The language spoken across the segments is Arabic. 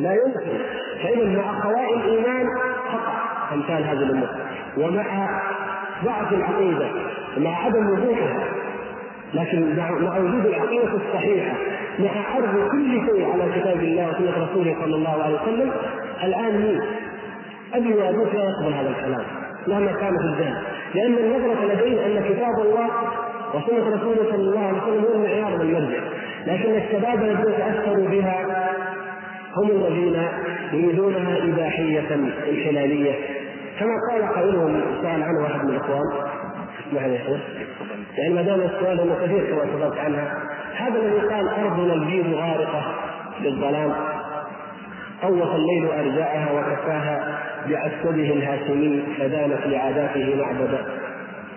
لا يمكن، فإذا مع قواء الإيمان فقط أمثال هذه الأمور، ومع ضعف العقيدة مع عدم وجودها، لكن مع وجود العقيدة الصحيحة مع عرض كل شيء على كتاب الله وسنة رسوله صلى الله عليه وسلم، الآن مين؟ أبي وأبوك لا يقبل هذا الكلام مهما كان في الجهل، لأن النظرة لديه أن كتاب الله وسنة رسوله صلى الله عليه وسلم هو المعيار والمرجع، لكن الشباب الذين تأثروا بها هم الذين يريدونها إباحية انحلالية، كما قال قائلهم سأل عنه واحد من الإخوان، اسمع يا إخوان، يعني ما دام السؤال أنه كثير كما تفضلت عنها، هذا الذي قال أرضنا البير غارقة بالظلام طوف الليل أرجاءها وكفاها بعسده الهاشمي فدانت لعاداته معبدا،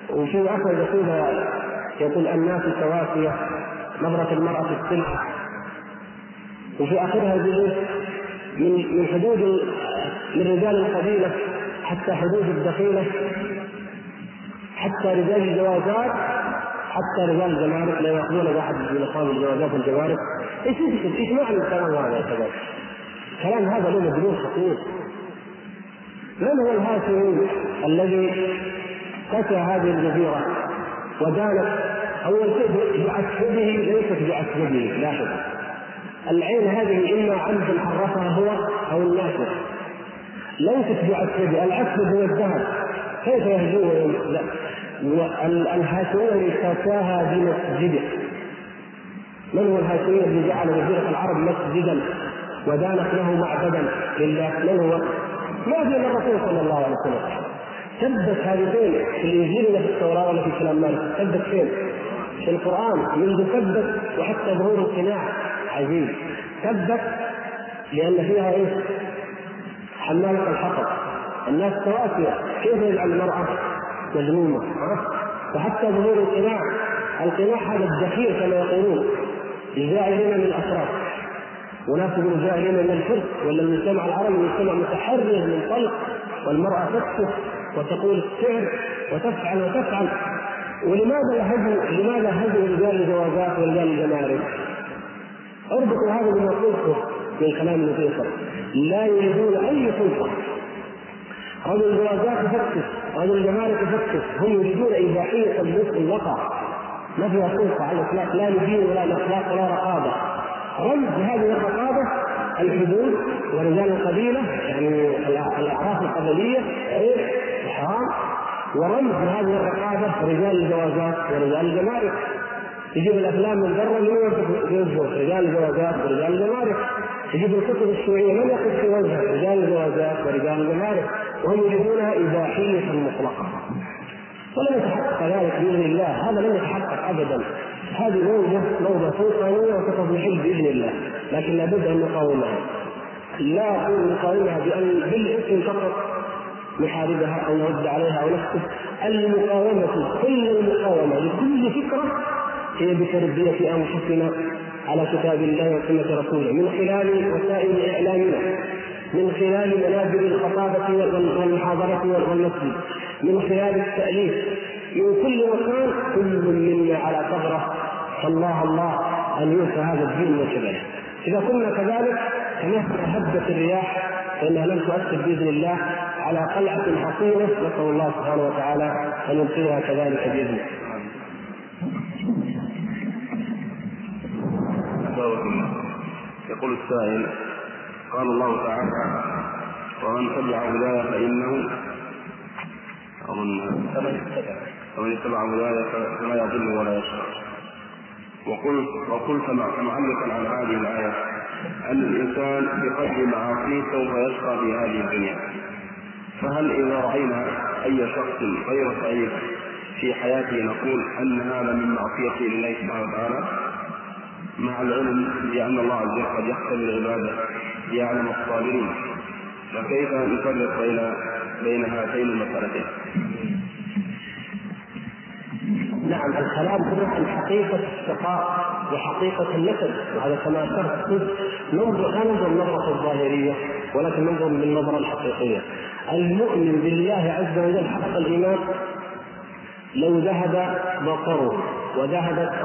وفي آخر يقول الناس توافية نظرة المرأة في السلح، وفي آخرها جزء من حدود من رجال القبيلة حتى حدود الدخيلة حتى رجال الجوازات حتى رجال الجمارك لا يأخذون واحد من أقوام الجوازات والجوارك. ايش معنى الكلام هذا يا شباب؟ الكلام هذا له مدلول خطير. من هو الهاشمي الذي قسى هذه الجزيرة ودانت؟ أول شيء بعسبه ليست بعسبه، لاحظ العين هذه إما عمد حرفها هو أو الناس، ليست بعسبه، العسب هو الذهب، كيف يهجوه؟ والهاشمي قساها بمسجده. من هو الهاشمي الذي جعل جزيرة العرب مسجدا ودانت له معبدا لله؟ من هو؟ ما جاء الرسول صلى الله عليه وسلم. ثبت هذين في الانجيل ولا في التوراه ولا في كلام مالك؟ ثبت فين؟ في القران، منذ ثبت وحتى ظهور القناع عزيز. ثبت لان فيها ايش؟ حمالة الحطب، الناس توافيه، كيف يجعل المراه مجنونه؟ وحتى ظهور القناع، القناع هذا الدخيل كما يقولون الجاهلين من الاشراف، وناسب الجاهلين من الفرق ولا المجتمع العربي، مجتمع متحرر من طلق، والمراه تكشف وتقول الشعر وتفعل وتفعل. ولماذا هدوا رجال الجوازات ورجال الجمارك؟ اربطوا هذا بما قلته من كلام النبي، لا يريدون اي سلطه. رجل الجوازات يفكس، رجل الجمارك يفكس، هم يريدون اباحيه النصف الوقع، ما فيها سلطه على الاطلاق، لا لدين ولا الاخلاق ولا رقابه. رمز هذه الرقابه الحدود ورجال القبيله، يعني الاعراف القبليه حرام، ورمز هذه الرقابه رجال الجوازات ورجال الجمارك. يجيب الافلام من بره، من ينظر رجال الجوازات ورجال الجمارك، يجيب الكتب الشيوعيه من يقف في وجهها رجال الجوازات ورجال الجمارك، وهم يجدونها اباحيه مطلقه. ولم يتحقق ذلك باذن الله، هذا لم يتحقق ابدا، هذه موجه سلطويه وستضمحل باذن الله، لكن لابد ان نقاومها. لا اقول نقاومها بان بالاسم فقط نحاربها او نرد عليها او نكتب، المقاومه كل المقاومه لكل فكره هي بتربيه انفسنا على كتاب الله وسنه رسوله، من خلال وسائل اعلامنا، من خلال منابر الخطابه والمحاضره والمسجد، من خلال التاليف، من كل مكان. كل منا على ثغره، فالله الله ان ينسى هذا الدين وشبهه. اذا كنا كذلك فمهما هبت الرياح فانها لن تؤثر باذن الله على قلعة حصينة، نسأل الله سبحانه وتعالى أن يبقيها كذلك بإذنه. يقول السائل: قال الله تعالى ومن تبع هداي فإنه ومن تبع هداي فلا يضل ولا يشقى، وقلت معلقا على هذه الآية أن الإنسان بقدر معاصيه سوف يشقى في هذه الدنيا، فهل إذا رأينا أي شخص غير سعيد في حياته نقول أن هذا من معصيته لله سبحانه وتعالى، مع العلم بأن الله عز وجل قد يختبر العبادة ليعلم الصابرين، فكيف نفرق بين هاتين المسألتين؟ نعم، الكلام هو عن حقيقة الشقاء وحقيقة النسب، وهذا كما أشرت، لا ننظر النظرة الظاهرية ولكن ننظر بالنظرة الحقيقية. المؤمن بالله عز وجل حق الإيمان لو ذهب بصره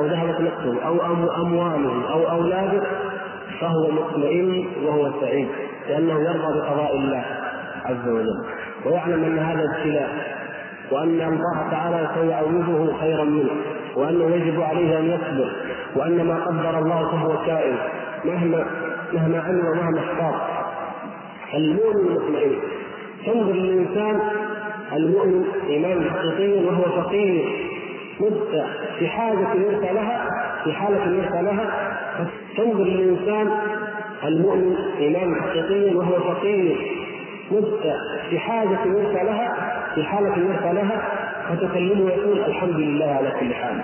وذهبت نفسه أو أمواله أو أولاده فهو مطمئن وهو سعيد، لأنه يرضى بقضاء الله عز وجل، ويعلم أن هذا ابتلاء، وأن الله تعالى سيعوضه خيرا منه، وأنه يجب عليه أن يصبر، وأن ما قدر الله فهو كائن مهما عمل ومهما اختار. المؤمن المطمئن. تنظر للإنسان المؤمن إيمان حقيقي وهو فقير مبدع في حاجة يرثى لها، في حالة يرثى لها. تنظر للإنسان المؤمن إيمان حقيقي وهو فقير مبدع في حاجة يرثى لها، في حالة يرثى لها، فتكلمه يقول الحمد لله على كل حال،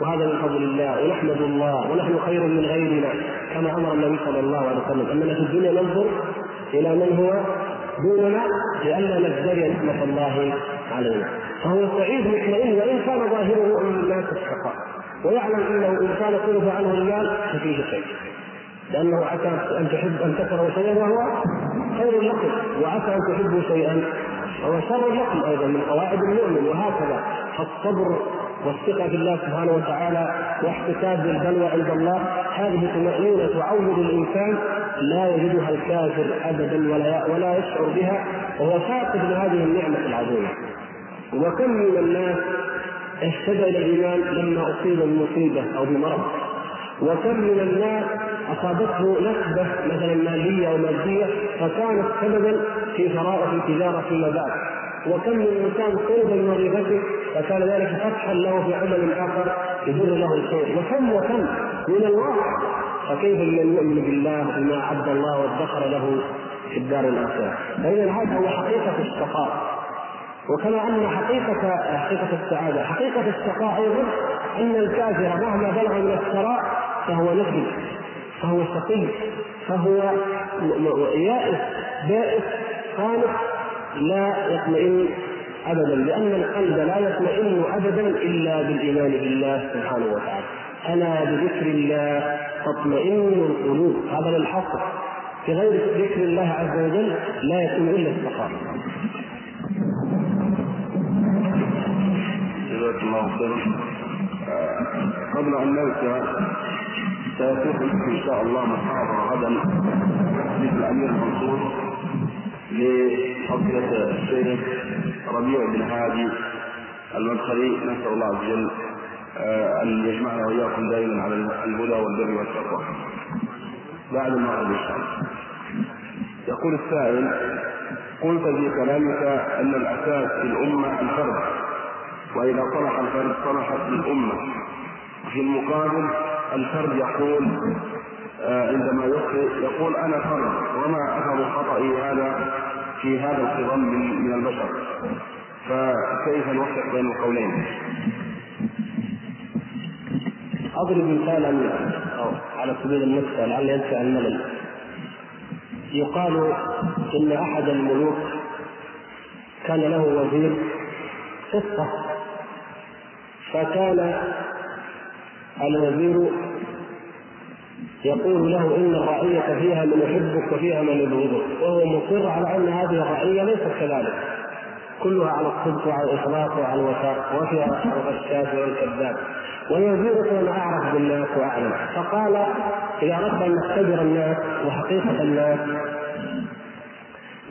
وهذا من فضل الله، ونحمد الله، ونحن خير من غيرنا، كما أمر النبي صلى الله عليه وسلم. أننا في الدنيا ننظر إلى من هو دوننا لأننا نبتغي رحمة الله علينا. فهو سعيد مطمئن، وإن كان ظاهره أن الناس الشقاء، ويعلم أنه إن كان صرف عنه المال ففيه خير، لأنه عسى أن تحب أن تكره شيئا وهو خير لكم، وعسى أن تحبوا شيئا وهو شر لكم، أيضا من قواعد المؤمن. وهكذا الصبر والثقة بالله سبحانه وتعالى واحتساب البلوى عند الله، هذه طمأنينة تعود الإنسان لا يجدها الكافر أبدا ولا يشعر بها، وهو فاقد لهذه النعمة العظيمة. وكم من الناس اهتدى إلى الإيمان لما أصيب بمصيبة أو بمرض، وكم من الناس أصابته نكبة مثلا مالية أو مادية فكانت سببا في فراغ التجارة فيما بعد، وكم من الإنسان طلب من وظيفته فكان ذلك فتحا له في عمل آخر يجر له الخير، وكم من الواقع. فكيف لمن يؤمن بالله بما أعد الله وادخر له في الدار الآخرة؟ فإذا هذا هو حقيقة الشقاء. وكما أن حقيقة السعادة، حقيقة الشقاء أيضا أن الكافر مهما بلغ من الثراء فهو نكد، فهو شقي، فهو يائس بائس قانع لا يطمئن أبدا، لأن القلب لا يطمئن أبدا إلا بالإيمان بالله سبحانه وتعالى. ألا بذكر الله تطمئن القلوب، هذا الحق. في غير ذكر الله عز وجل لا يكون إلا الشقاء. جزاك الله خيرا. قبل أن ننسى، سيكون إن شاء الله محاضرة غدا للأمير منصور لفضيلة الشيخ ربيع بن هادي المدخلي، نسأل الله عز وجل أن يجمعنا وإياكم دائما على الهدى والبر والتقوى. بعد ما أقول يقول السائل: قلت في كلامك أن الأساس في الأمة الفرد، وإذا صلح الفرد صلحت الأمة. في المقابل الفرد يقول عندما يخطئ يقول أنا فرد، وما أثر خطئي هذا في هذا الخضم من البشر، فكيف نوفق بين القولين؟ أضرب مثالا على سبيل المثال لعل ينفع الملل. يقال إن أحد الملوك كان له وزير قصة، فكان الوزير يقول له إن الرعية فيها من يحبك وفيها من يبغضك، وهو مصر على أن هذه الرعية ليست كذلك، كلها على الصدق وعلى الإخلاص وعلى الوفاء، وفيها الغشاش والكذاب، ويزيدك أن أعرف بالناس وأعلم. فقال: إذا أردنا أن نختبر الناس وحقيقة الناس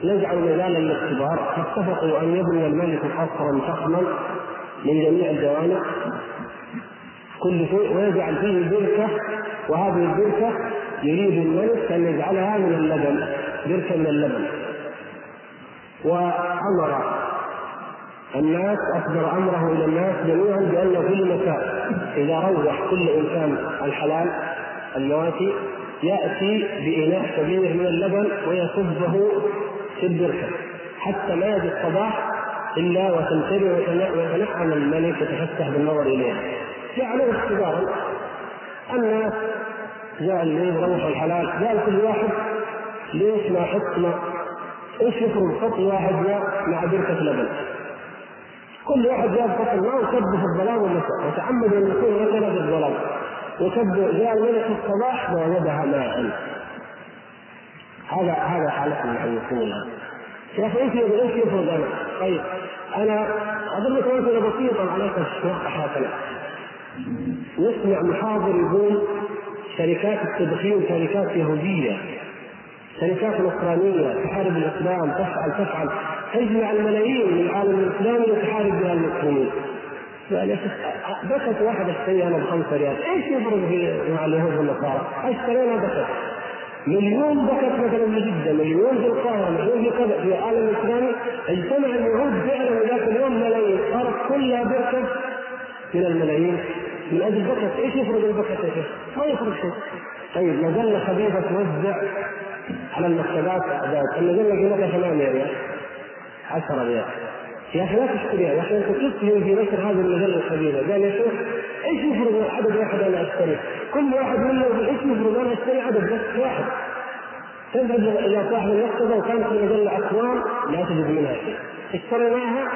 نجعل مجالا للاختبار، فاتفقوا أن يبني الملك حصرا فخما من جميع الجوانب كل شيء، ويجعل فيه بركة، وهذه البركة يريد الملك أن يجعلها من اللبن، بركة من اللبن. وأمر الناس، أصدر أمره إلى الناس جميعا بأن كل مساء إذا روح كل إنسان الحلال المواتي يأتي بإناء كبير من اللبن ويصبه في البركة، حتى ما يجي الصباح إلا وتمتلئ وتنعم الملك وتفتح بالنظر إليه. جعلوا اختبارا. الناس جاء الليل روح الحلال، جاء كل واحد ليش ما حطنا ايش يفرق خط واحد مع بركة لبن، كل واحد جاء بخط الماء وكب في الظلام والمساء، وتعمد ان يكون مثلا في الظلام، وكب جاء الملك الصباح ووجدها ماء. هذا حالة من حيثونها. يا اخي ايش يفرق انا؟ طيب انا اضربك مثلا بسيطا عليك الشرح، هكذا نسمع محاضر يقول شركات التدخين شركات يهودية، شركات نصرانية تحارب الإسلام، تفعل تجمع الملايين من العالم الإسلامي وتحارب بها المسلمين. يعني بكت واحدة اشتريها أنا ب5 ريال، ايش يفرق مع اليهود والنصارى؟ اشترينا بكت، مليون بكت مثلا بجدة، مليون في القاهرة، مليون في العالم الإسلامي، اجتمع اليهود فعلا ذاك اليوم ملايين، صارت كلها بركة من الملايين من أجل بكت. ايش يفرق البكت يا شيخ؟ ما يفرق شيء. طيب مجلة خبيثة توزع على المكتبات أعداد، المجلة قيمتها 8 ريال 10 ريال، يا أخي لا تشتريها، يا أخي أنت تسهم في نشر هذه المجلة الخبيثة. قال يا شيخ إيش يفرق عدد واحد أنا أشتري؟ كل واحد منهم إيش يفرق؟ أنا أشتري عدد بس واحد. تذهب إلى صاحب المكتبة وكانت المجلة أكوان لا تجد منها شيء، اشتريناها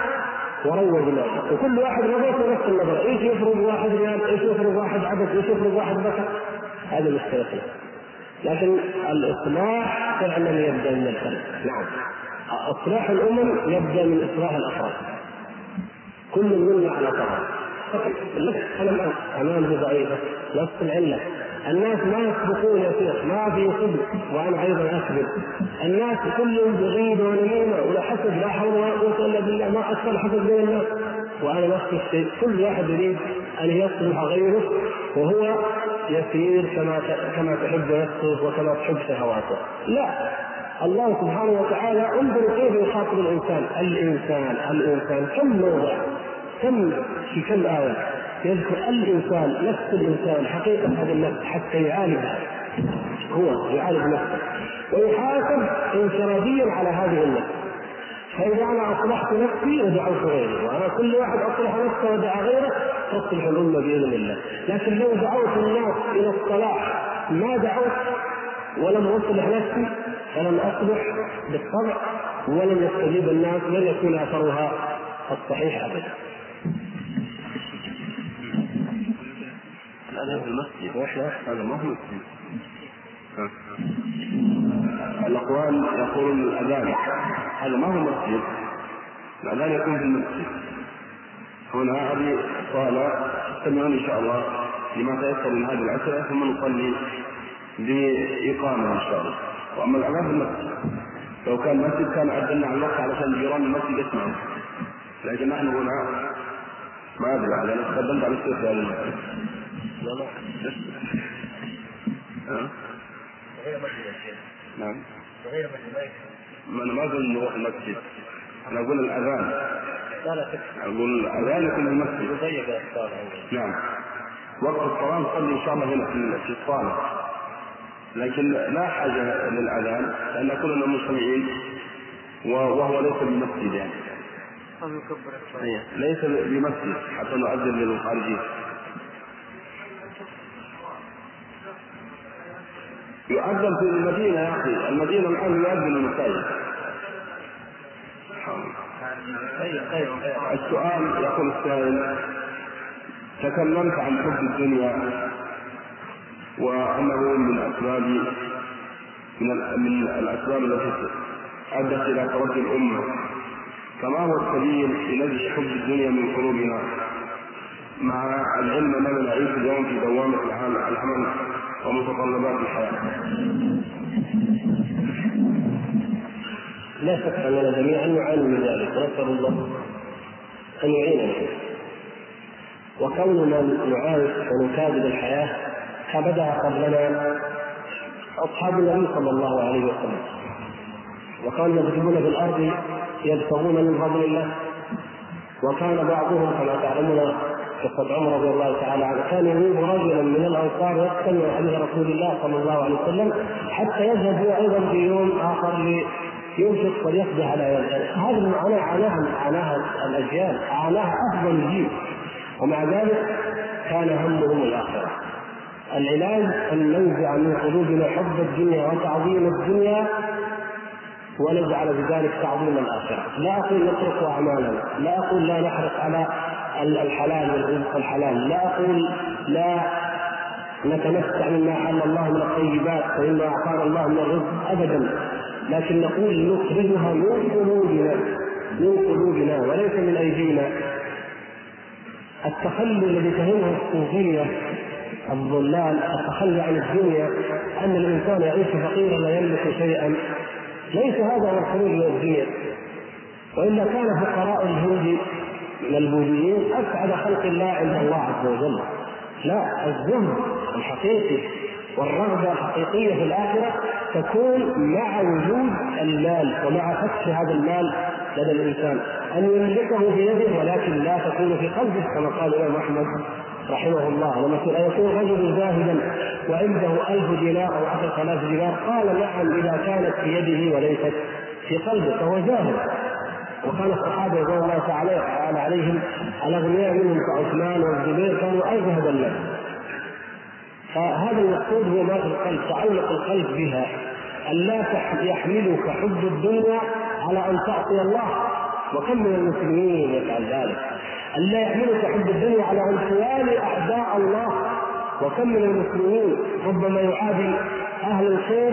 وروجناها، وكل واحد نظرته نفس النظرة، إيش يفرق 1 ريال؟ إيش يفرق واحد عدد؟ إيش يفرق واحد بكر؟ هذا مستحيل. لكن الإصلاح فعلا يبدأ من الخلق. نعم، إصلاح الأمم يبدأ من إصلاح الأفراد، كل منا على طرف. أنا الآن أمامي ضعيفة نفس العلة، الناس ما يسبقون يا شيخ، ما في سبق، وأنا أيضا أسبق. الناس كلهم بغيض ونميمة ولا حسد، لا حول ولا قوة إلا بالله، ما أكثر حسد بين الناس. وأنا نفس الشيء، كل واحد يريد أن يصلح غيره وهو يسير كما تحب نفسه وكما تحب شهواته. لا، الله سبحانه وتعالى انظر كيف يخاطب الانسان. كم آية يذكر الانسان، نفس الانسان، حقيقة هذا النفس، حتى يعالجها، هو يعالج نفسه ويحاسب انفراديا على هذه النفس. فإذا أنا أصلحت نفسي ودعوت غيري، وأنا كل واحد أصلح نفسه ودعا غيره تصلح الأمة بإذن الله. لكن لو دعوت الناس إلى الصلاح ما دعوت ولم أصلح نفسي، فلم أصلح بالطبع ولم يستجيب الناس، لن يكون أثرها الصحيح أبدا. الأذان في المسجد هذا ما هو مسجد. الأقوال يقولون الأذان هذا ما هو مسجد، الأذان يكون في المسجد. هنا هذه الصالة استمعون إن شاء الله لما تيسر من هذه العشرة، ثم نصلي بإقامة إن شاء الله. وأما الأذان في المسجد لو كان مسجد كان عدلنا على الوقت علشان جيران المسجد يسمعوا، لكن نحن هنا ما أدري، لأن تقدمت على استقبال المسجد. غير مسجد يا شيخ. نعم. غير مسجد. أنا ما أقول نروح المسجد، أنا أقول الأذان. أقول الأذان يكون في المسجد. ضيق الصالة. نعم. وقت الصلاة نصلي إن شاء الله هنا في الصالة. لكن لا حاجة للأذان لأن كلنا مستمعين، وهو ليس بمسجد يعني. ليس بمسجد حتى نؤذن للخارجين. يؤذن في المدينة يا أخي، المدينة الآن يؤذن المساجد. السؤال يقول السائل: تكلمت عن حب الدنيا وأنه من الأسباب التي أدت إلى ترك الأمة، فما هو السبيل لنزع حب الدنيا من قلوبنا مع العلم أننا نعيش اليوم في دوامة العمل ومتطلبات الحياة؟ لا شك أننا جميعا نعاني من ذلك، نسأل الله أن يعيننا. وكوننا نعايش ونكابد الحياة كبدها قبلنا أصحاب النبي صلى الله عليه وسلم، وكانوا يضربون في الأرض يبتغون من فضل الله، وكان بعضهم كما تعلمون قصة عمر رضي الله تعالى عنه، كان يغيب رجلا من الأنصار يقتنع عند رسول الله صلى الله عليه وسلم حتى يذهب هو أيضا في يوم آخر لينفق ويقضي على يده. هذه المعاناة عاناها الأجيال، عاناها أفضل جيل، ومع ذلك كان همهم الآخرة. العلاج أن ننزع من قلوبنا حب الدنيا وتعظيم الدنيا، ونجعل بذلك تعظيم الآخرة. لا أقول نترك أعمالنا، لا أقول لا نحرص على الحلال والرزق الحلال، لا أقول لا نتمتع مما حل الله من الطيبات ومما أعطانا الله من الرزق أبدا، لكن نقول نخرجها من قلوبنا وليس من أيدينا. التخلي الذي تهمه الصوفية الضلال، التخلي عن الدنيا، أن الإنسان يعيش فقيرا لا يملك شيئا. ليس هذا هو الخروج من الدنيا، وإلا كان فقراء الهند من البوذيين أسعد خلق الله عند الله عز وجل. لا، الزهد الحقيقي والرغبة الحقيقية في الآخرة تكون مع وجود المال ومع فتح هذا المال لدى الإنسان، أن يملكه بيده ولكن لا تكون في قلبه، كما قال الإمام أحمد رحمه الله: ومثل أن يكون رجل زاهدا وعنده 1000 دينار أو 10,000 دينار، قال: نعم، إذا كانت في يده وليست في قلبه فهو زاهد. وكان الصحابة رضي الله تعالى عليهم الأغنياء منهم كعثمان والزبير كانوا أزهد الناس. فهذا المقصود هو ما في القلب، تعلق القلب بها، ألا يحملك حب الدنيا على أن تعطي الله، وكم من المسلمين يفعل ذلك. ألا يحملك حب الدنيا على أن توالي أعداء الله، وكم من المسلمين ربما يعادي أهل الخير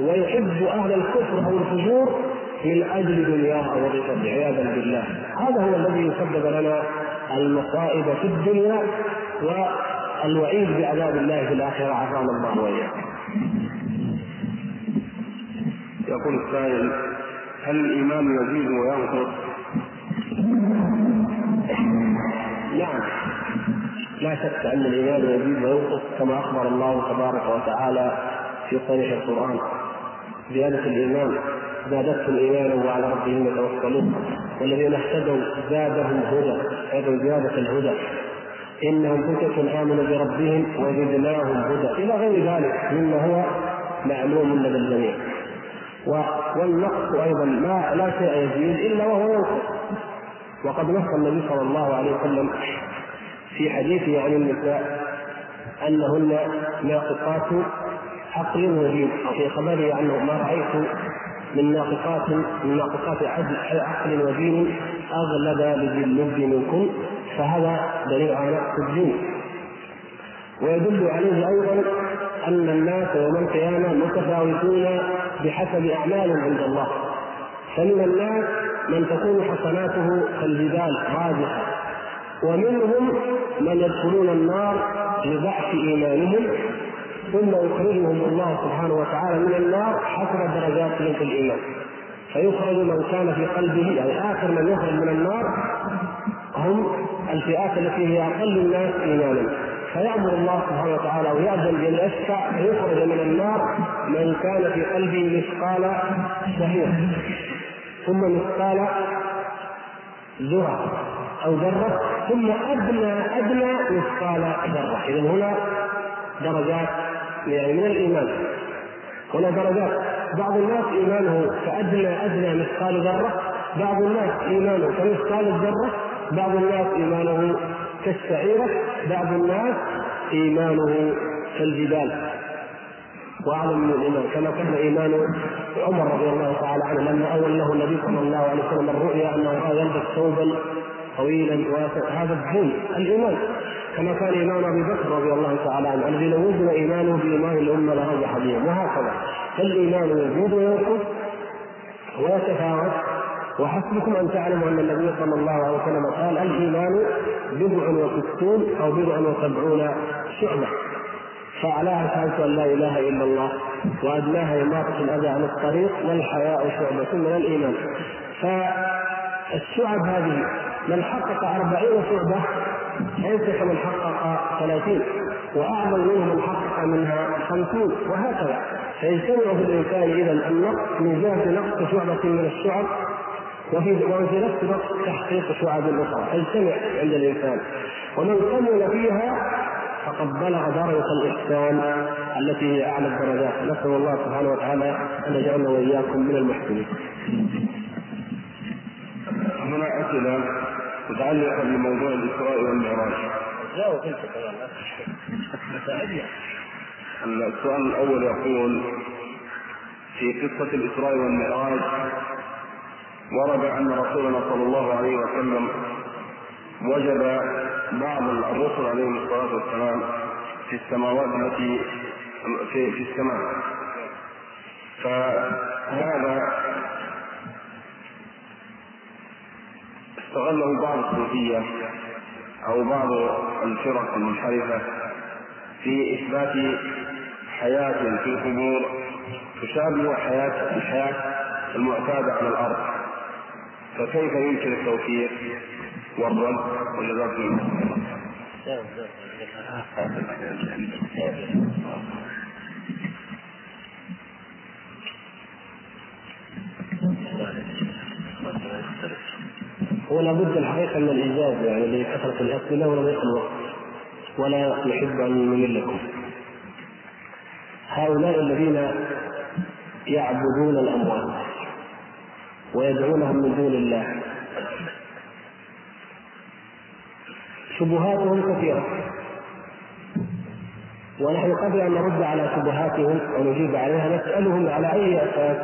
ويحب أهل الكفر أو الفجور من أجل دنياها ورثة، عياذا بالله. هذا هو الذي يسبب لنا المصائب في الدنيا والوعيد بعذاب الله في الآخرة، عافانا الله وإياكم. يقول السائل: هل الإيمان يزيد وينقص؟ نعم، لا شك أن الإيمان يزيد وينقص، كما أخبر الله تبارك وتعالى في صريح القرآن: زيادة الإيمان زادتهم إيمانا وعلى ربهم يتوكلون، والذين اهتدوا زادهم هدى، أي زيادة الهدى، إنهم فتية آمنوا بربهم وزدناهم هدى، إلى غير ذلك مما هو معلوم لدى الجميع. والنقص أيضا لا شيء يزيد إلا وهو ينقص، وقد نص النبي صلى الله عليه وسلم في حديثه عن النساء أنهن ناقصات عقل ودين، وفي خبره عنه: ما رأيت من ناقصات عقل ودين أغلب للذنوب منكم. فهذا دليل على نقص الدين، ويدل عليه أيضا أن الناس يوم القيامة متفاوتون بحسب أعمالهم عند الله. فمن الناس من تكون حسناته كالجبال رادخة، ومنهم من يدخلون النار لضعف إيمانهم، ثم يخرجهم الله سبحانه وتعالى من النار حسب درجاتهم في الإيمان. فيخرج من كان في قلبه، يعني آخر من يخرج من النار هم الفئات التي هي أقل الناس إيمانا. فيأمر الله سبحانه وتعالى ويأذن بالأشفع فيخرج من النار من كان في قلبه مثقال شهيرة، ثم مثقال ذرة أو ذرة، ثم أدنى مثقال ذرة. إذن هنا درجات يعني من الإيمان، هنا درجات. بعض الناس إيمانه فأدنى مثقال ذرة، بعض الناس إيمانه كمثقال الذرة، بعض الناس إيمانه كالشعيرة، بعض الناس إيمانه كالجبال. وأعظم الإيمان كما كان إيمان عمر رضي الله تعالى عنه لما أول له النبي صلى الله عليه وسلم الرؤيا أنه رأى يلبس ثوبا طويلا واسعا، هذا الدين الإيمان. كما كان إيمان أبي بكر رضي الله تعالى عنه: الذين وزن إيمانه بإيمان الأمة لهذا حديث. وهكذا فالإيمان يزيد وينقص ويتفاوت، وحسبكم أن تعلموا أن النبي صلى الله عليه وسلم قال: الإيمان 67 أو 70 شعبة، فأعلاها شهادة أن لا إله إلا الله، وأدناها إماطة الأذى عن الطريق، والحياء شعبة من الإيمان. فالشعب هذه من حقق 40 شعبة ليس من حقق 30، وأعظم منه من حقق منها 50، وهكذا. فيجتمع في الإنسان إذا النقص من جهة نقص شعبة من الشعب، وفي نفس الوقت تحقيق شعب الأخرى، فيجتمع عند الإنسان. ومن كمل فيها فقد بلغ درجة الإحسان التي هي أعلى الدرجات. نسأل الله سبحانه وتعالى أن يجعلنا وإياكم من المحسنين. هنا أسئلة متعلقة بموضوع الإسراء والمعراج. السؤال الأول يقول: في قصة الإسراء والمعراج ورد أن رسولنا صلى الله عليه وسلم وجد بعض الرسل عليهم الصلاة والسلام في السماوات التي في السماء، فهذا استغله بعض الصوفية أو بعض الفرق المنحرفة في إثبات حياة في القبور تشابه الحياة المعتادة على الأرض، فكيف يمكن التوفيق والرد والرد؟ هو لابد الحقيقة من الإجابة يعني لكثرة الأسئلة ولا يقل الوقت ولا نحب أن نملكم. هؤلاء الذين يعبدون الأموات ويدعونهم من دون الله شبهاتهم كثيرة، ونحن قبل أن نرد على شبهاتهم ونجيب عليها نسألهم على أي أساس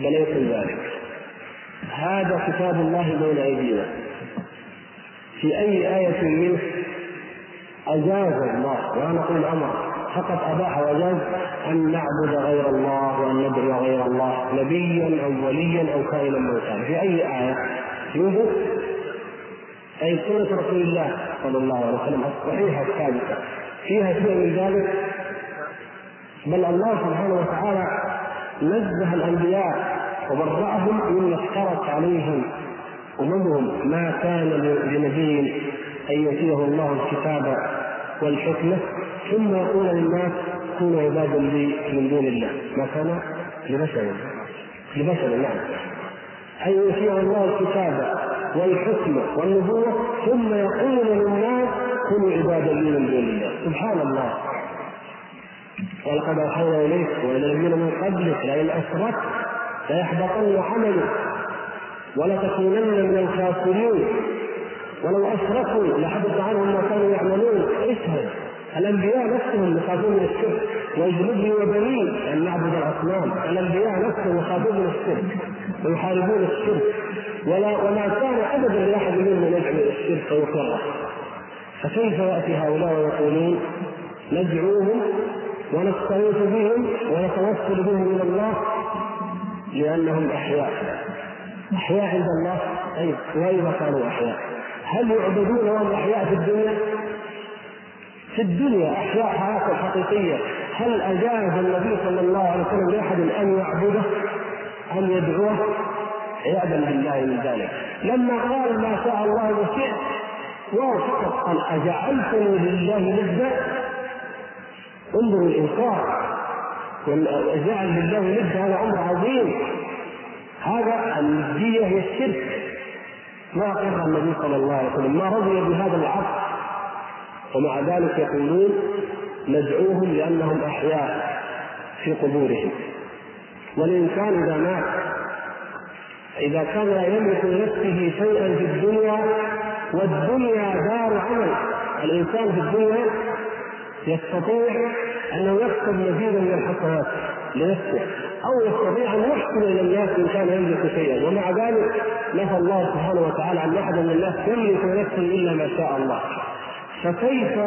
بنيتم ذلك؟ هذا كتاب الله بين أيدينا، في أي آية منه أجاز الله، وأنا نقول أمر فقط أباح وجاز أن نعبد غير الله وأن ندعو غير الله نبيا أو وليا أو كائنا من كان؟ في أي آية يوجد؟ أي سنة رسول الله صلى الله عليه وسلم الصحيحة الثابتة فيها شيء من ذلك؟ بل الله سبحانه وتعالى نزه الأنبياء وبرأهم مما افترت عليهم أممهم، ما كان لنبي أن يؤتيه الله الكتاب والحكمة ثم يقول للناس كونوا عبادا لي من دون الله، ما كان لبشر يعني أن يؤتيه الله الكتاب والحكمة والنبوة ثم يقول للناس كونوا عبادا لي من دون الله. سبحان الله، ولقد أوحينا إليك وإلى الذين من قبلك لئن أشركت ليحبطن عملك ولتكونن من الخاسرين ولو أشركوا لحبط عنهم ما كانوا يعملون. اشهد الأنبياء نفسهم يخافون من الشرك، ويجلبني وبني أن نعبد الأصنام، الأنبياء نفسهم يخافون من الشرك ويحاربون الشرك، وما كان أبدا لأحد منهم يدعو إلى الشرك ويكره، فكيف يأتي هؤلاء ويقولون ندعوهم ونستغيث بهم ونتوسل بهم إلى الله لأنهم أحياء عند الله؟ أي وإذا كانوا أحياء هل يعبدون وهم أحياء في الدنيا؟ في الدنيا أحياء حياة حقيقية. هل أجاز النبي صلى الله عليه وسلم لأحد أن يعبده أن يدعوه؟ عياذا بالله من ذلك. لما قال ما شاء الله وشئت وفقط قال أجعلتني لله ندا، انظروا الإنكار، وأجعل لله ندا هذا أمر عظيم، هذا الندية هي الشرك. ما أقر النبي صلى الله عليه وسلم، ما رضي بهذا العقد، ومع ذلك يقولون ندعوهم لأنهم أحياء في قبورهم. والإنسان إذا مات إذا كان لا يملك لنفسه شيئا في الدنيا والدنيا دار عمل، الإنسان في الدنيا يستطيع أنه يكسب مزيدا من الحسنات لنفسه أو يستطيع أن يحسن إلى الناس إن كان يملك شيئا، ومع ذلك نهى الله سبحانه وتعالى عن أحد من الناس يملك نفسه إلا ما شاء الله. فكيف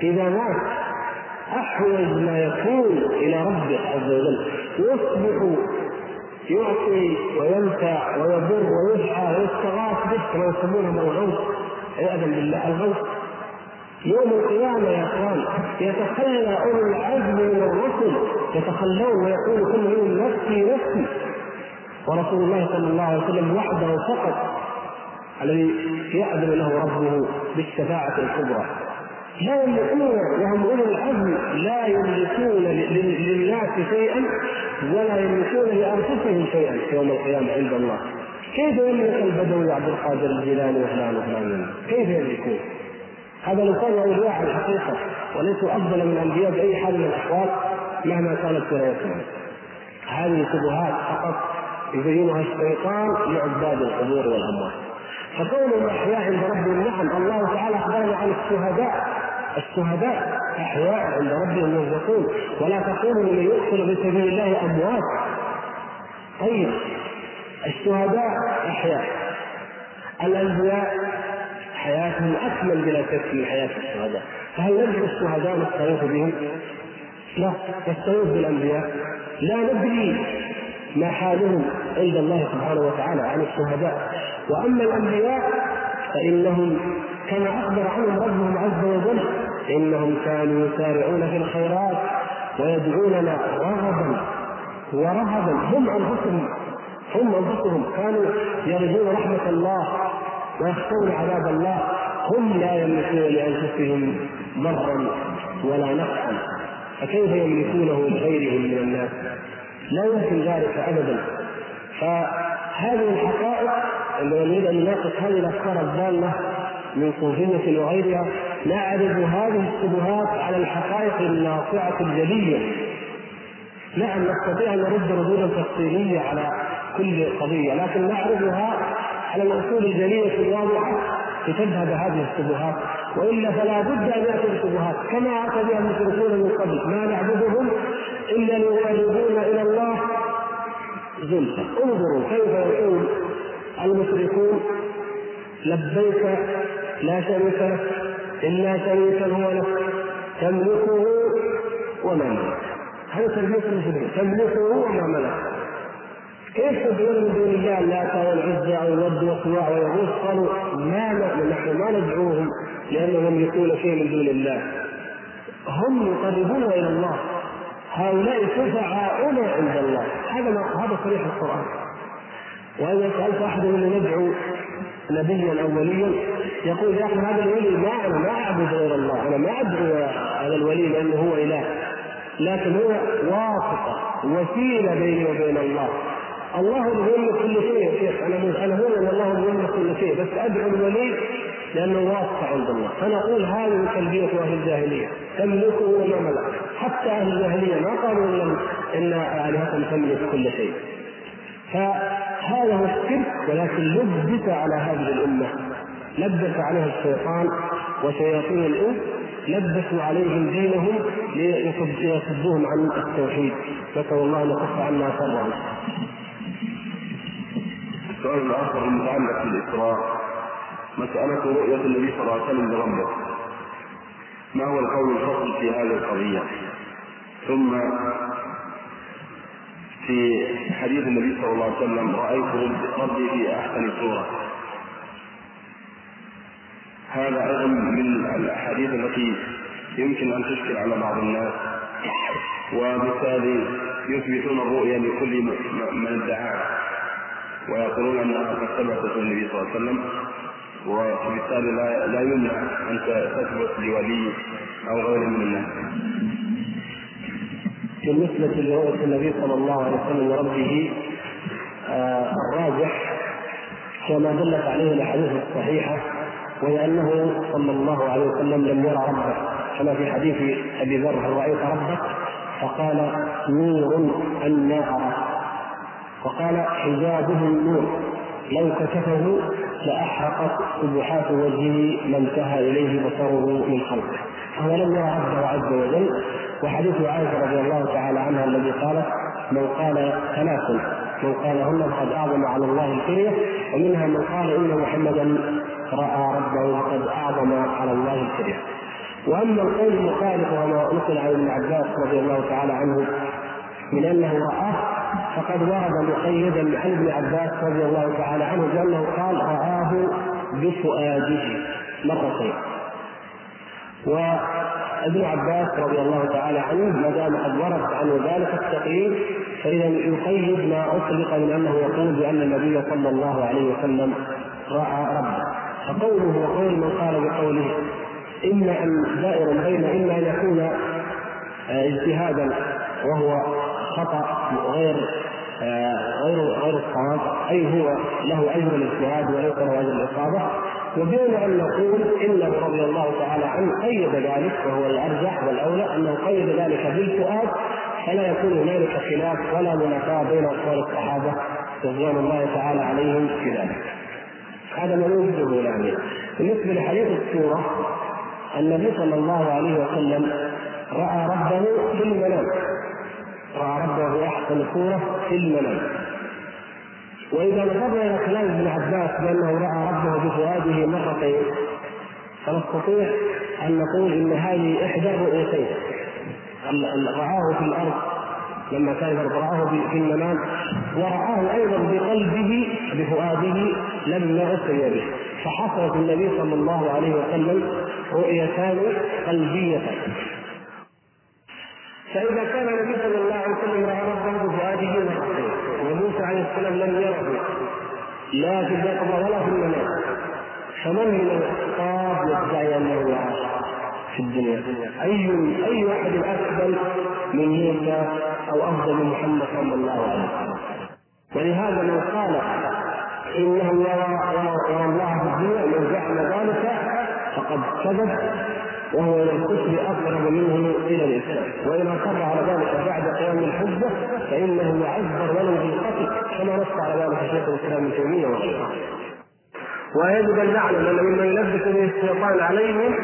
إذا مات أحوج ما يكون إلى ربه عز وجل، يصبح يعطي وينفع ويضر ويسعى ويستغاث به كما يسمونه من الغوث عياذا بالله الغوث. يوم القيامة يا اخوان يتخلى أولو العزم من الرسل، يتخلون ويقول كل يوم نفسي، ورسول الله صلى الله عليه وسلم وحده فقط الذي يأذن له ربه بالشفاعة الكبرى. لا يملكون وهم أولو العزم، لا يملكون للناس شيئا ولا يملكون لأنفسهم شيئا يوم القيامة عند الله. كيف يملك البدوي عبد القادر الجيلاني وفلان؟ كيف يملكون؟ هذا لو كان أولياء على الحقيقة وليسوا أفضل من أنبياء بأي حال من الأحوال مهما كانت ولايتهم. هذه الشبهات فقط يزينها الشيطان لعباد القبور والأموات. فكونهم أحياء عند ربهم، نعم الله تعالى أخبرنا عن الشهداء أحياء عند ربهم يرزقون، ولا تقولوا لمن يقتل في سبيل الله أموات. طيب الشهداء أحياء، الأنبياء حياتهم أكمل بلا شك من حياة الشهداء، فهل ندعو الشهداء نستغيث بهم؟ لا، نستغيث بالأنبياء. لا ندري ما حالهم عند الله سبحانه وتعالى عن الشهداء، وأما الأنبياء فإنهم كما أخبر عنه ربهم عز وجل: إنهم كانوا يسارعون في الخيرات ويدعوننا رغبا ورهبا. هم أنفسهم كانوا يرجون رحمة الله ويخشون عذاب الله. هم لا يملكون لأنفسهم ضرا ولا نفعا، فكيف يملكونه لغيرهم من الناس؟ لا يمكن ذلك أبدا. فهذه الحقائق عندما نريد أن نناقش هذه الأفكار الضالة من صوفية وغيرها، نعرض هذه الشبهات على الحقائق الناصعة الجلية، لا نستطيع أن نرد ردودا تفصيلية على كل قضية، لكن نعرضها على الأصول الجلية الواضحة لتذهب هذه الشبهات، وإلا فلا بد أن يأتي الشبهات كما عقد المشركون من قبل: ما نعبدهم إلا ليقربونا إلى الله زلفى. انظروا كيف يقول المشركون: لبيك لا شريك لك إلا شريكا هو لك تملكه وما ملك. هذا تلبيس المشركين: تملكه وما ملك. كيف تدعون من دون الله اللات والعزى والود والسواع والغوث؟ قالوا نحن ما ندعوهم لأنهم يملكون شيء من دون الله، هم يقربون إلى الله، هؤلاء شفعاؤنا عند الله. هذا صريح القرآن. وإذا سألت أحد من يدعو نبيا أوليا يقول: يا أخي هذا الولي أنا ما أعبد غير الله، أنا ما أدعو هذا الولي لأنه هو إله، لكن هو واثقة وسيلة بيني وبين الله. الله يملك كل شيء يا شيخ، أنا هنا الله يملك كل شيء، بس أدعو الولي لأنه واثق عند الله. فنقول هذه تلبية أهل الجاهلية: تملكه وما ملك. حتى أهل الجاهلية ما قالوا إن آلهتهم تملك كل شيء. فهذا هو الشرك، ولكن لبس على هذه الأمة، لبس عليها الشيطان وشياطين الإنس، لبسوا عليهم دينهم ليصدوهم عن التوحيد. نسأل الله أن يكف عنا شرهم. السؤال الآخر المتعلق بالإسراء، مسألة رؤية النبي صلى الله عليه وسلم لربه، ما هو القول الفصل في هذه القضية؟ ثم في حديث النبي صلى الله عليه وسلم: رأيت ربي في أحسن صورة، هذا أيضا من الأحاديث التي يمكن أن تشكل على بعض الناس، وبالتالي يثبتون الرؤية لكل من ادعاها ويقولون أنها قد ثبتت النبي صلى الله عليه وسلم، وبالتالي لا يمنع أن تثبت لولي أو غير من الناس. بالنسبة لرؤية النبي صلى الله عليه وسلم وربه، الراجح كما دلت عليه الأحاديث الصحيحة، وهي أنه صلى الله عليه وسلم لم يرى ربه، كما في حديث أبي ذر: هل رأيت ربك؟ فقال: نور أني أرى. وقال: حجابه النور، لو كشفه لأحرقت سبحات وجهه ما انتهى إليه بصره من خلقه، فهو لم يرى ربه عز وجل. وحديث عائشة رضي الله تعالى عنها الذي قالت: من قال ثلاث من قالهن قد أعظم على الله الكرية، ومنها من قال إن محمدا رأى ربه قد أعظم على الله الكرية. وأما القول المخالف وما نقل عن ابن عباس رضي الله تعالى عنه من أنه رآه، فقد ورد مقيدا عن ابن عباس رضي الله تعالى عنه بأنه قال: رآه بفؤاده مرتين. وابن عباس رضي الله تعالى عنه ما دام قد ورد عنه ذلك التقرير، فإذا يقيد ما أطلق من أنه يقول بأن النبي صلى الله عليه وسلم رأى ربه. فقوله وقول من قال بقوله إما أن دائر بين إما أن يكون اجتهادا وهو خطأ غير الصواب، أي هو له أجر الاجتهاد وليس له أجر الإصابة، وبين أن نقول إن رضي الله تعالى عنه قيد ذلك، وهو الأرجح والأولى أنه قيد ذلك بالفؤاد، فلا يكون هنالك خلاف ولا منافاة بين أقوال الصحابة رضوان الله تعالى عليهم في ذلك. هذا ما نوجده لعنه. بالنسبة لحديث السورة، النبي صلى الله عليه وسلم رأى ربه في المنام، رأى ربه أحسن صورة في المنام. وإذا نظرنا إلى كلام ابن عباس بأنه رأى ربه بفؤاده مرتين، فنستطيع أن نقول إن هذه إحدى رؤيتين: رآه في الأرض لما كان رآه في المنام، ورآه أيضا بقلبه بفؤاده لما أسري به. فحصلت النبي صلى الله عليه وسلم رؤيتان قلبيتان. فإذا كان النبي صلى الله عليه وسلم رأى ربه بفؤاده وموسى عليه السلام لم يره لا في اليقظة ولا في المنام، فمن من الأصحاب يدعي أنه عاش في الدنيا؟ أي واحد أفضل من موسى أو أفضل من محمد صلى الله عليه وسلم؟ ولهذا من قال إنه يرى الله في الدنيا من زعم ذلك فقد كذب، وهو إلى الكفر أقرب منه إلى الإسلام، وإن أصر على ذلك بعد قيام الحجة فإنه يعذر ولو بالقتل، كما نص على ذلك شيخ الإسلام ابن تيمية وغيره. ويجب أن نعلم أن مما يلبس به الشيطان عليهم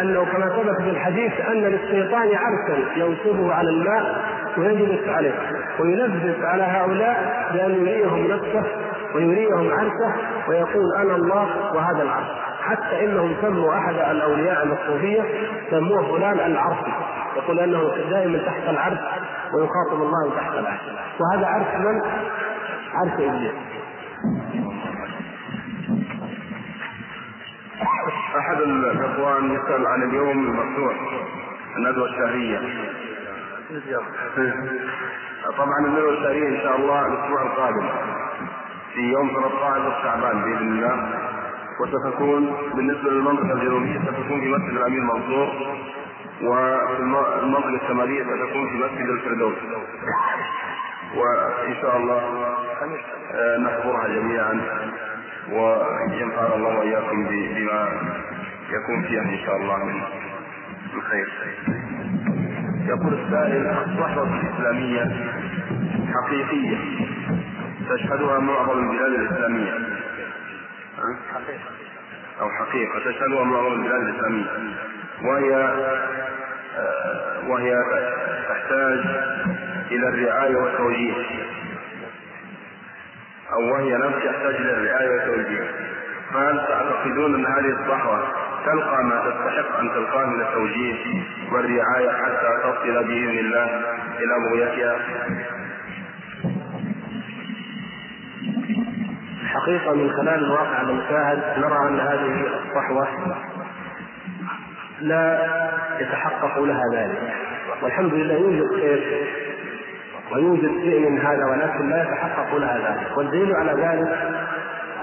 أنه كما ثبت في الحديث أن للشيطان عرسا ينصبه على الماء ويجلس عليه، ويلبس على هؤلاء بأن يريهم نفسه ويريهم عرسه ويقول أنا الله وهذا العرش، حتى انهم سموا احد الاولياء المصطفيه سموه فلان العرسي، يقول انه دائما تحت العرش ويخاطب الله تحت العرش، وهذا عرش من؟ عرش ابليس. احد الاخوان يسال عن اليوم المفتوح الندوه الشهريه، طبعا الندوه الشهريه ان شاء الله الاسبوع القادم في يوم 13 شعبان باذن الله، وستكون بالنسبة للمنطقة الجنوبية ستكون في مسجد الأمير منصور، والمنطقة الشمالية ستكون في مسجد الفردوس، وإن شاء الله نحضرها جميعا وينفعنا الله وإياكم بما يكون فيها إن شاء الله من الخير. يقول السائل: الصحوة الإسلامية حقيقية تشهدها معظم البلاد الإسلامية أو حقيقة تشهدها معظم البلاد الإسلامية، وهي تحتاج إلى الرعاية والتوجيه، أو وهي نفسها تحتاج إلى الرعاية والتوجيه، فهل تعتقدون أن هذه الصحوة تلقى ما تستحق أن تلقاه من التوجيه والرعاية حتى تصل بإذن الله إلى بغيتها؟ حقيقة من خلال الواقع المشاهد نرى أن هذه الصحوة لا يتحقق لها ذلك، والحمد لله يوجد خير ويوجد شيء من هذا، ولكن لا يتحقق لها ذلك. والدليل على ذلك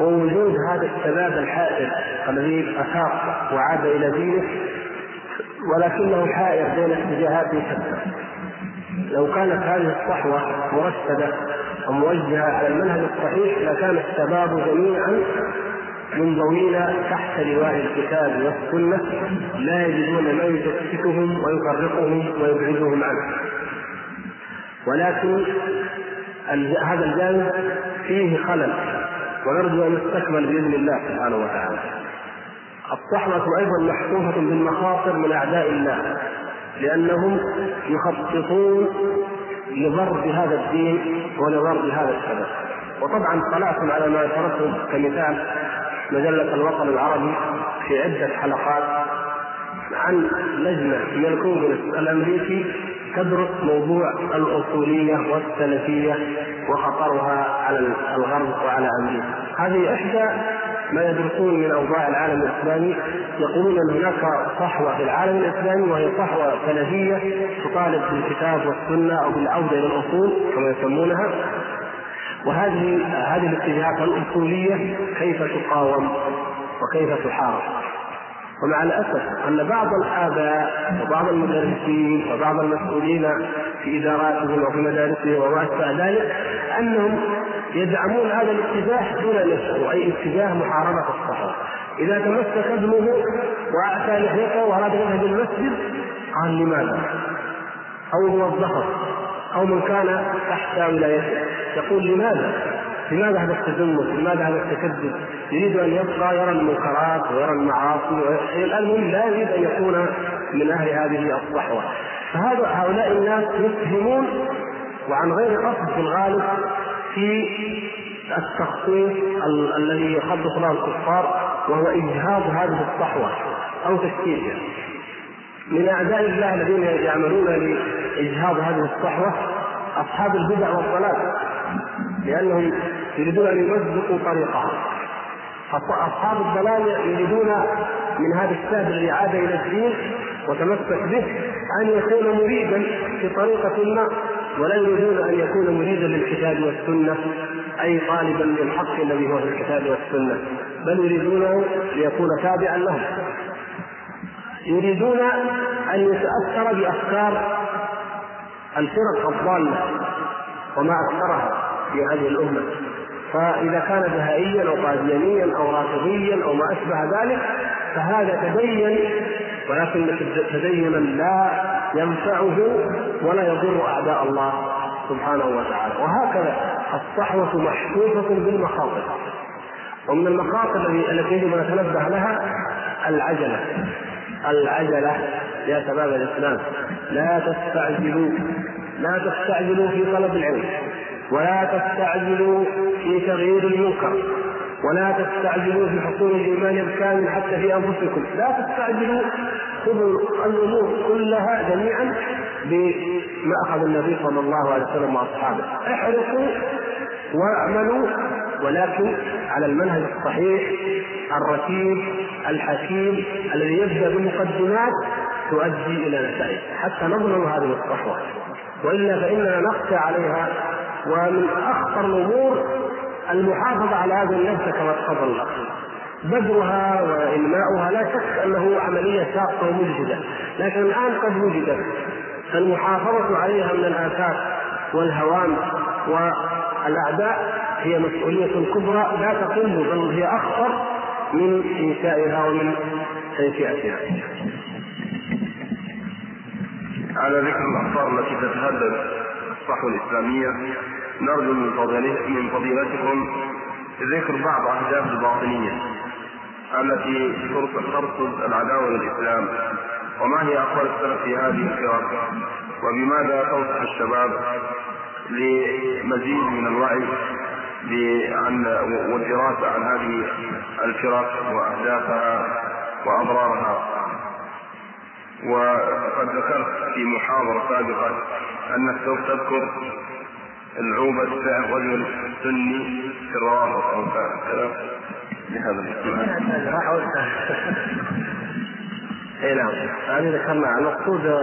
هو وجود هذا الشباب الحائر الذي أفاق وعاد إلى دينه، ولكنه حائر بين اتجاهاته شتى. لو كانت هذه الصحوة مرشدة وموجهة على المنهج الصحيح لكان الشباب جميعا منضوين تحت لواء الكتاب والسنة، لا يجدون ما يشتتهم ويفرقهم ويبعدهم عنه. ولكن هذا الجانب فيه خلل، ونرجو أن يستكمل بإذن الله سبحانه وتعالى. الصحوة أيضا محفوفة بالمخاطر من أعداء الله، لأنهم يخططون لضرب هذا الدين ولضرب هذا الشباب. وطبعا اطلعتم على ما ذكرته كمثال مجلة الوطن العربي في عدة حلقات عن لجنة من الكونغرس الأمريكي تدرس موضوع الأصولية والسلفية وخطرها على الغرب وعلى أمريكا. هذه إحدى ما يدرسون من أوضاع العالم الإسلامي، يقولون أن هناك صحوة في العالم الإسلامي وهي صحوة سلفية تطالب بالكتاب والسنة أو بالعودة إلى الأصول كما يسمونها، وهذه الاتجاهات الأصولية كيف تقاوم وكيف تحارب. ومع الأسف أن بعض الآباء وبعض المدرسين وبعض المسؤولين في إداراتهم وفي مدارسهم وما أشبه ذلك أنهم يدعمون هذا الاتجاه دون أن يشعروا، أي اتجاه محاربة الصحوة. إذا تمسك ابنه وأتى لحيته وأراد يذهب المسجد قال لماذا؟ أو هو الظهر أو من كان تحت ولايته يقول لماذا هذا التذمر؟ لماذا هذا التكذب؟ يريد أن يبقى يرى المنكرات ويرى المعاصي، الآن لا يريد أن يكون من أهل هذه الصحوة. فهذا هؤلاء الناس يفهمون وعن غير قصد في الغالب في التخطيط الذي يخطط له الكفار، وهو إجهاض هذه الصحوة أو تشكيلها. من أعداء الله الذين يعملون لإجهاض هذه الصحوة أصحاب البدع والضلال، لأنهم يريدون أن يمزقوا طريقهم. أصحاب الضلال يريدون من هذا السبب الإعادة إلى الدين وتمسك به أن يكون مريدا في طريقة ما، ولا يريدون أن يكون مريدا للكتاب والسنة، أي طالبا للحق الذي هو في الكتاب والسنة، بل يريدونه ليكون تابعا لهم. يريدون أن يتأثر بأفكار الفرق الضالة وما أثرها في هذه الأمة، فإذا كان بهائيا أو قاديانيا أو رافضيا أو ما أشبه ذلك فهذا تدين، ولكن تدينا لا ينفعه ولا يضر أعداء الله سبحانه وتعالى. وهكذا الصحوة محفوفة بالمخاطر، ومن المخاطر التي يجب أن نتنبه لها العجلة. العجلة يا شباب الإسلام، لا تستعجلوا في طلب العلم، ولا تستعجلوا في تغيير المنكر، ولا تستعجلوا في حصول الإيمان الكامل حتى في أنفسكم. لا تستعجلوا، خذوا الأمور كلها جميعا بما أخذ النبي صلى الله عليه وسلم وأصحابه. احرصوا واعملوا، ولكن على المنهج الصحيح الرتيب الحكيم الذي يبدأ بالمقدمات تؤدي إلى نتائج، حتى نضمن هذه الصحوة، وإلا فإننا نخشى عليها. ومن أخطر الأمور المحافظة على هذه النفس كما تفضل الله، بذرها وإلماؤها لا شك أنه عملية شاقة ومجهدة، لكن الآن قد وجدت، فالمحافظة عليها من الآفات والهوام والأعداء هي مسؤولية كبرى لا تقل، بل هي أخطر من إنشائها ومن تنشئتها. على ذكر الأخطار التي تتهدد الصحوة الإسلامية، نرجو من فضيلتكم ذكر بعض أهداف الباطنية التي ترصد العداوة للإسلام، وما هي أقوال السلف في هذه الفرق، وبماذا تنصح الشباب لمزيد من الوعي والدراسة عن هذه الفرق وأهدافها وأضرارها. وقد ذكرت في محاضرة سابقة أنك سوف تذكر العوبة بتاع الرجل السني في الروابط أو كلام لهذا السؤال. إيه نعم، أنا ذكرنا المقصود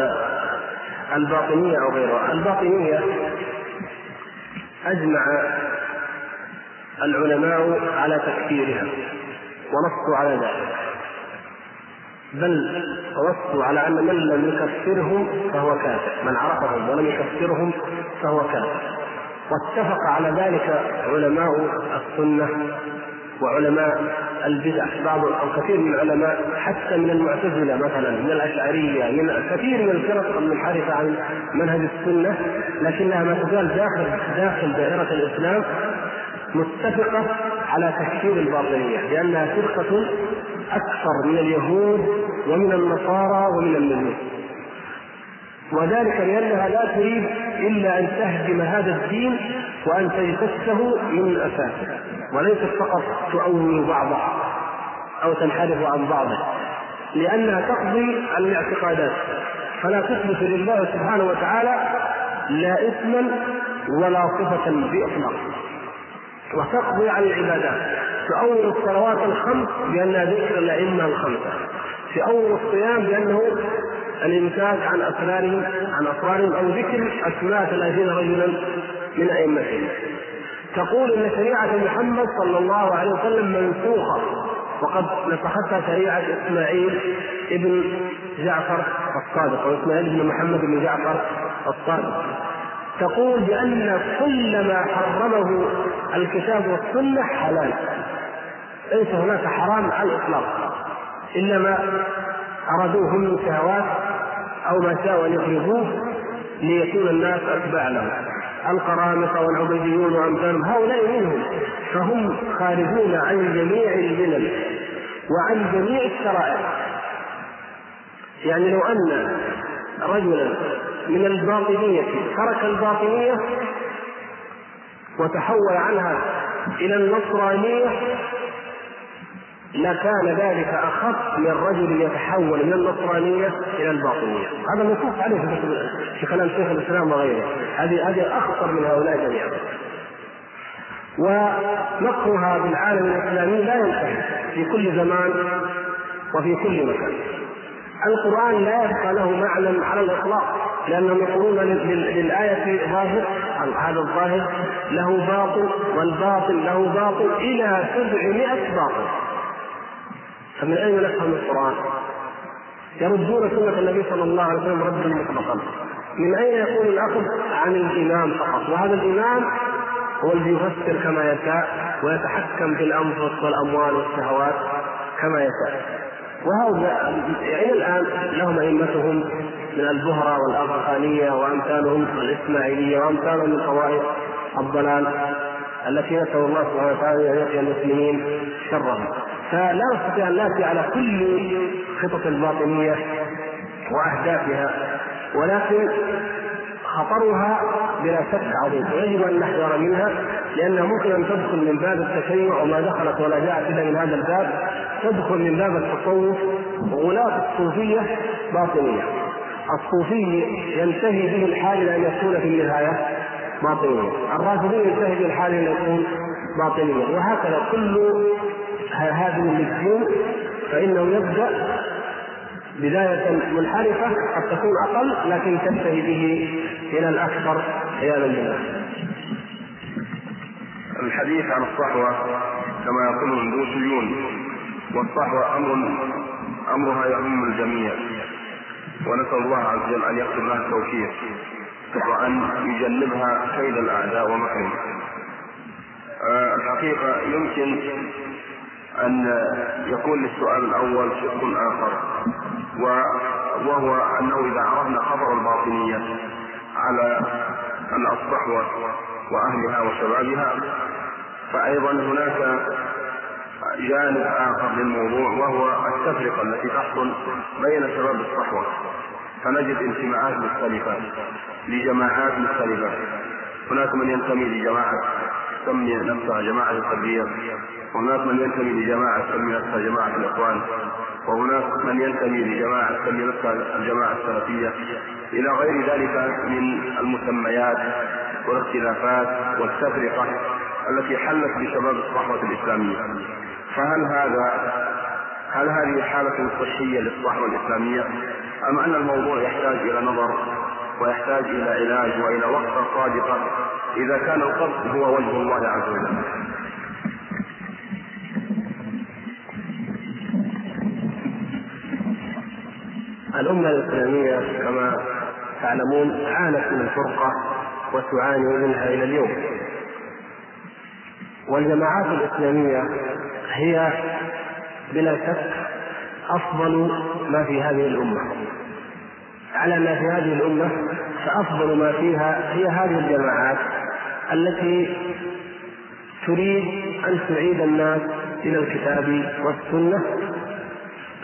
الباطنية أو غيرها. الباطنية أجمع العلماء على تكفيرها ونصوا على ذلك، بل توصوا على أن من لم يكفرهم فهو كافر، من عرفهم ولم يكفرهم فهو كافر. واتفق على ذلك علماء السنة وعلماء البدع، بعض أو كثير من العلماء حتى من المعتزلة مثلا، من الأشعرية، من كثير من الفرق المنحرفة عن منهج السنة، لكنها ما تزال داخل دائرة الإسلام متفقة على تكفير الباطنية، لأنها فرقة أكثر من اليهود ومن النصارى ومن المجوس، وذلك لأنها لا تريد إلا أن تهدم هذا الدين وأن تجسسه من أساسه، وليست فقط تؤول بعضها أو تنحرف عن بعضه، لأنها تقضي الاعتقادات، فلا تثبت لله سبحانه وتعالى لا إثما ولا صفة بإطلاق، وتقضي على العبادات، تؤول الصلوات الخمس بأنها ذكر الأئمة الخمسة، تؤول الصيام بأنه الإمساك عن أسرارهم أو ذكر أسماء 30 رجلا من أئمتهم. تقول إن شريعة محمد صلى الله عليه وسلم منسوخة، وقد نسختها شريعة إسماعيل ابن جعفر الصادق، وإسماعيل ابن محمد بن جعفر الصادق. تقول بأن كل ما حرمه الكتاب والسنة حلال، ليس هناك حرام على الإطلاق، إلا ما أرادوه من شهوات أو ما شاءوا أن يخرجوه ليكون الناس أتباع لهم، القرامطة والعبيديون وأمثالهم، هؤلاء منهم، فهم خارجون عن جميع الملل وعن جميع الشرائع. يعني لو أن رجلا من الباطنية ترك الباطنية وتحول عنها إلى النصرانية لكان ذلك أخف من رجل يتحول من النصرانية إلى الباطنية. هذا نصوص عليه في كلام شيخ الإسلام وغيره، هذه أخطر من هؤلاء جميعا. ونقرها بالعالم الإسلامي لا ينتهي في كل زمان وفي كل مكان. القرآن لا يبقى له معنى على الإطلاق، لأنهم يقولون للآية ظاهر، هذا الظاهر له باطل والباطل له باطل إلى 700 باطل. فمن أين نفهم القرآن؟ يردون سنة النبي صلى الله عليه وسلم ردا مطلقا. من أين يكون الأخذ؟ عن الإمام فقط، وهذا الإمام هو الذي يفسر كما يشاء ويتحكم في الأنفس والأموال والشهوات كما يشاء. وهؤلاء يعني الآن لهم أئمتهم من الزهرة والأغرقانية وأمثالهم الإسماعيلية وأمثالهم من طوائف الضلال التي نسأل الله سبحانه وتعالى أن يقي المسلمين شرهم. فلا نستطيع أن نأتي على كل خطط الباطنية وأهدافها، ولكن خطرها بلا شك عظيم ويجب أن نحذر منها، لأنها ممكن أن تدخل من باب التشيع وما دخلت ولا جاءت إلا من هذا الباب، تدخل من باب التصوف وغلاة الصوفية باطنية. الصوفي ينتهي به الحال إلى أن يكون في النهاية باطنية، الرافضي ينتهي به الحال إلى أن يكون باطنية، وهكذا كل هذه الدين فإنه يبدأ بداية منحرفة قد تكون أقل لكن تنتهي به إلى الأكثر عياذا بالله. الحديث عن الصحوة كما يقول الدروسيون، والصحوة أمرها يعم الجميع، ونسأل الله عز وجل أن يكتب لها التوفيق وأن يجنبها كيد الأعداء ومكرهم. الحقيقة يمكن أن يكون للسؤال الأول شق آخر، وهو أنه إذا عرفنا خبر الباطنية على أن الصحوة وأهلها وشبابها، فأيضا هناك جانب آخر للموضوع وهو التفرقة التي تحصل بين شباب الصحوة، فنجد انتماءات مختلفة لجماعات مختلفة. هناك من ينتمي لجماعة تسمي نفسها جماعة التبليغ، وهناك من ينتمي لجماعة تسمي نفسها جماعة الإخوان، وهناك من ينتمي لجماعة تسمي نفسها الجماعة السلفية، إلى غير ذلك من المسميات والاختلافات والتفرقة التي حلت بشباب الصحوة الإسلامية. هل هذه حالة صحية للصحوة الإسلامية، أم أن الموضوع يحتاج إلى نظر ويحتاج إلى علاج وإلى وقفة صادقة إذا كان القصد هو وجه الله عز وجل؟ الأمة الإسلامية كما تعلمون عانت من الفرقة وتعاني منها إلى اليوم، والجماعات الإسلامية هي بلا شك أفضل ما في هذه الأمة. على ما في هذه الأمة فأفضل ما فيها هي هذه الجماعات التي تريد أن تعيد الناس إلى الكتاب والسنة،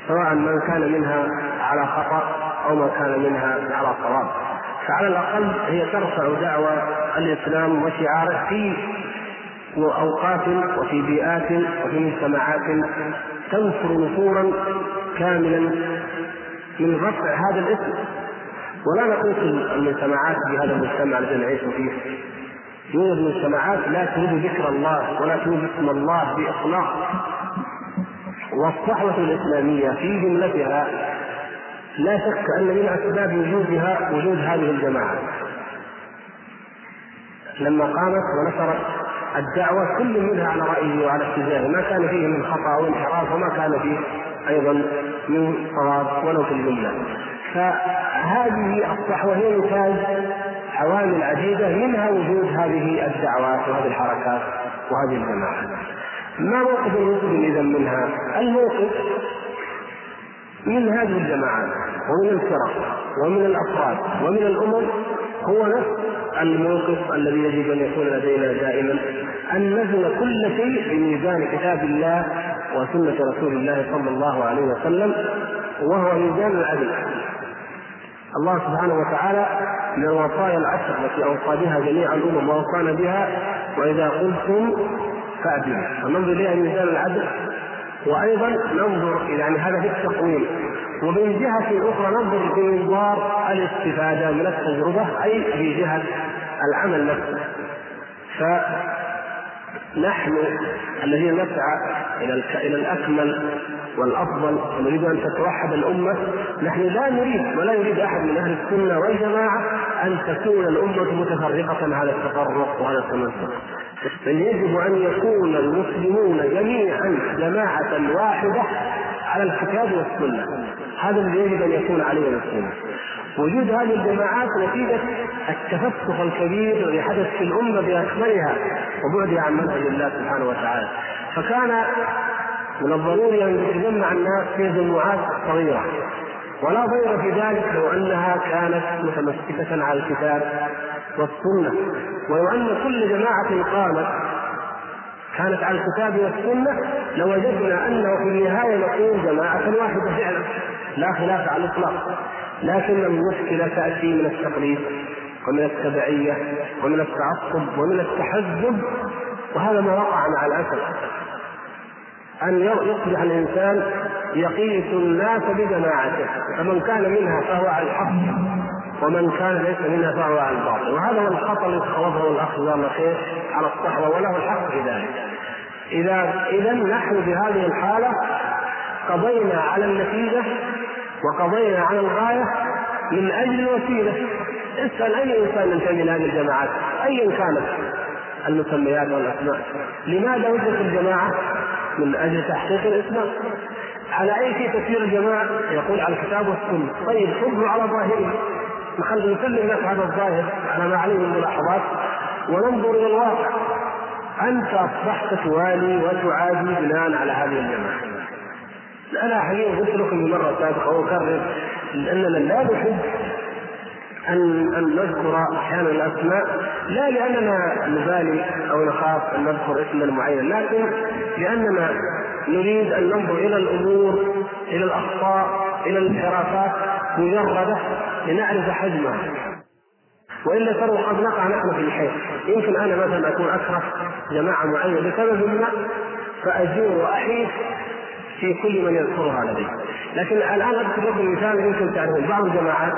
سواء من كان منها على خطأ أو من كان منها على صواب. فعلى الأقل هي ترفع دعوة الإسلام وشعاره في وأوقات وفي بيئات وفي مجتمعات تنفر نفورا كاملا من رفع هذا الاسم. ولا نقول المجتمعات بهذا المجتمع الذي نعيش فيه يوجد مجتمعات لا تريد ذكر الله ولا تريد اسم الله بإطلاق، والصحوة الإسلامية في جملتها لا شك أن من أسباب وجودها وجود هذه الجماعة. لما قامت ونشرت الدعوة كل منها على رأيه وعلى اتجاهه، ما كان فيه من خطأ وانحراف وما كان فيه أيضا من صواب ولو في الجملة. فهذه الصحوة هي نتاج عوامل عديدة منها وجود هذه الدعوات وهذه الحركات وهذه الجماعات. ما موقف المسلم إذا منها؟ الموقف من هذه الجماعات ومن الفرق ومن الأفراد ومن الأمم هو نفس الموقف الذي يجب أن يكون لدينا دائما، أن نزل كل شيء بميزان كتاب الله وسنة رسول الله صلى الله عليه وسلم، وهو ميزان العدل. الله سبحانه وتعالى من الوصايا العشر التي أوصى بها جميع الأمم ووصانا بها: وإذا قلتم فأدلوا. فننظر إلى ميزان العدل، وأيضا ننظر إلى هذا في التقويم، ومن جهة أخرى ننظر بمنظار الاستفادة من التجربة أي في جهة العمل نفسه. نحن الذين نسعى إلى الأكمل والأفضل ونريد أن تتوحد الأمة، نحن لا نريد ولا يريد أحد من أهل السنة والجماعة أن تكون الأمة متفرقة على التفرق وعلى التمسك، بل يجب أن يكون المسلمون جميعا جماعة واحدة على الكتاب والسنة. هذا الذي يجب أن يكون عليه المسلمون. وجود هذه الجماعات نتيجة التفسخ الكبير الذي حدث في الأمة بأكملها وبعدها عن منهج الله سبحانه وتعالى، فكان من الضروري أن يتجمع الناس في جماعات صغيرة، ولا ضير في ذلك لو أنها كانت متمسكة على الكتاب والسنة، ولو أن كل جماعة قامت كانت على الكتاب والسنة لوجدنا أنه في النهاية نكون جماعة واحدة فعلا لا خلاف على الإطلاق. لكن المشكلة تأتي من التقليد ومن التبعية ومن التعصب ومن التحزب، وهذا ما وقع مع الأسف، أن يصبح الإنسان يقيس الناس بجماعته، فمن كان منها فهو على الحق ومن كان ليس منها فهو على الباطل، وهذا هو الخطأ الذي خوضه الأخ جزاه خير على الصحوة، وله الحق في ذلك. إذا نحن بهذه الحالة قضينا على النتيجة وقضينا على الغاية من أجل الوسيلة. اسأل أي إنسان ينتمي لهذه الجماعات أيا كانت المسميات والأسماء، لماذا وجدت الجماعة؟ من أجل تحقيق الإسلام. على أي شيء تسير الجماعة؟ يقول على الكتاب والسنة. طيب خذوا على ظاهره، نخلي نسلم لك هذا الظاهر على ما عليه من ملاحظات وننظر إلى الواقع. أنت أصبحت توالي وتعادي بناء على هذه الجماعة. أنا حقيقة قلت لكم مرة سابقة وأكرر لأننا لا نحب أن نذكر أحيانا الأسماء، لا لأننا نبالي أو نخاف أن نذكر اسما معينا، لكن لأننا نريد أن ننظر إلى الأمور، إلى الأخطاء، إلى الانحرافات مجردة لنعرف حجمها، وإلا تروا قد نقع نحن في الحيط. يمكن أنا مثلا أكون أكره جماعة معينة بسبب ما فأجور وأحيط في كل من يذكرها لدي، لكن الآن أذكر لكم مثال يمكن تعرفون. بعض الجماعات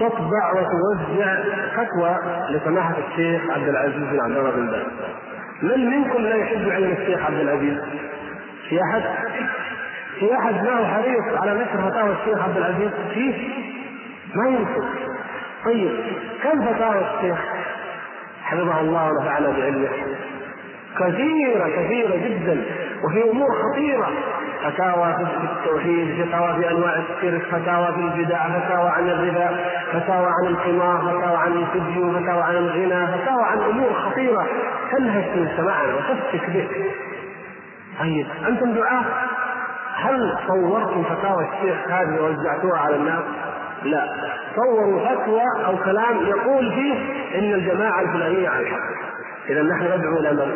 تطبع وتوزع فتوى لسماحة الشيخ عبد العزيز بن عبد الله بن باز. من منكم لا يحب علم الشيخ عبد العزيز؟ في أحد له حريص على نشر فتاوى الشيخ عبد العزيز؟ فيه ما يمكن. طيب كم فتاوى الشيخ حفظه الله ونفعنا بعلمه؟ كثيرة جدا، وفي أمور خطيرة، فتاوى في التوحيد، فتاوى في أنواع الشرك، فتاوى في البدع، فتاوى عن الربا، فتاوى عن القمار، فتاوى عن الفجو، فتاوى عن الغنى، فتاوى عن أمور خطيرة تنهش مجتمعنا وتفتك به. طيب أنتم دعاة، هل صورتم فتاوى الشيخ هذه ووزعتوها على الناس؟ لا، صوروا فتوى أو كلام يقول فيه إن الجماعة الفلانية على الحق. إذا نحن ندعو إلى من؟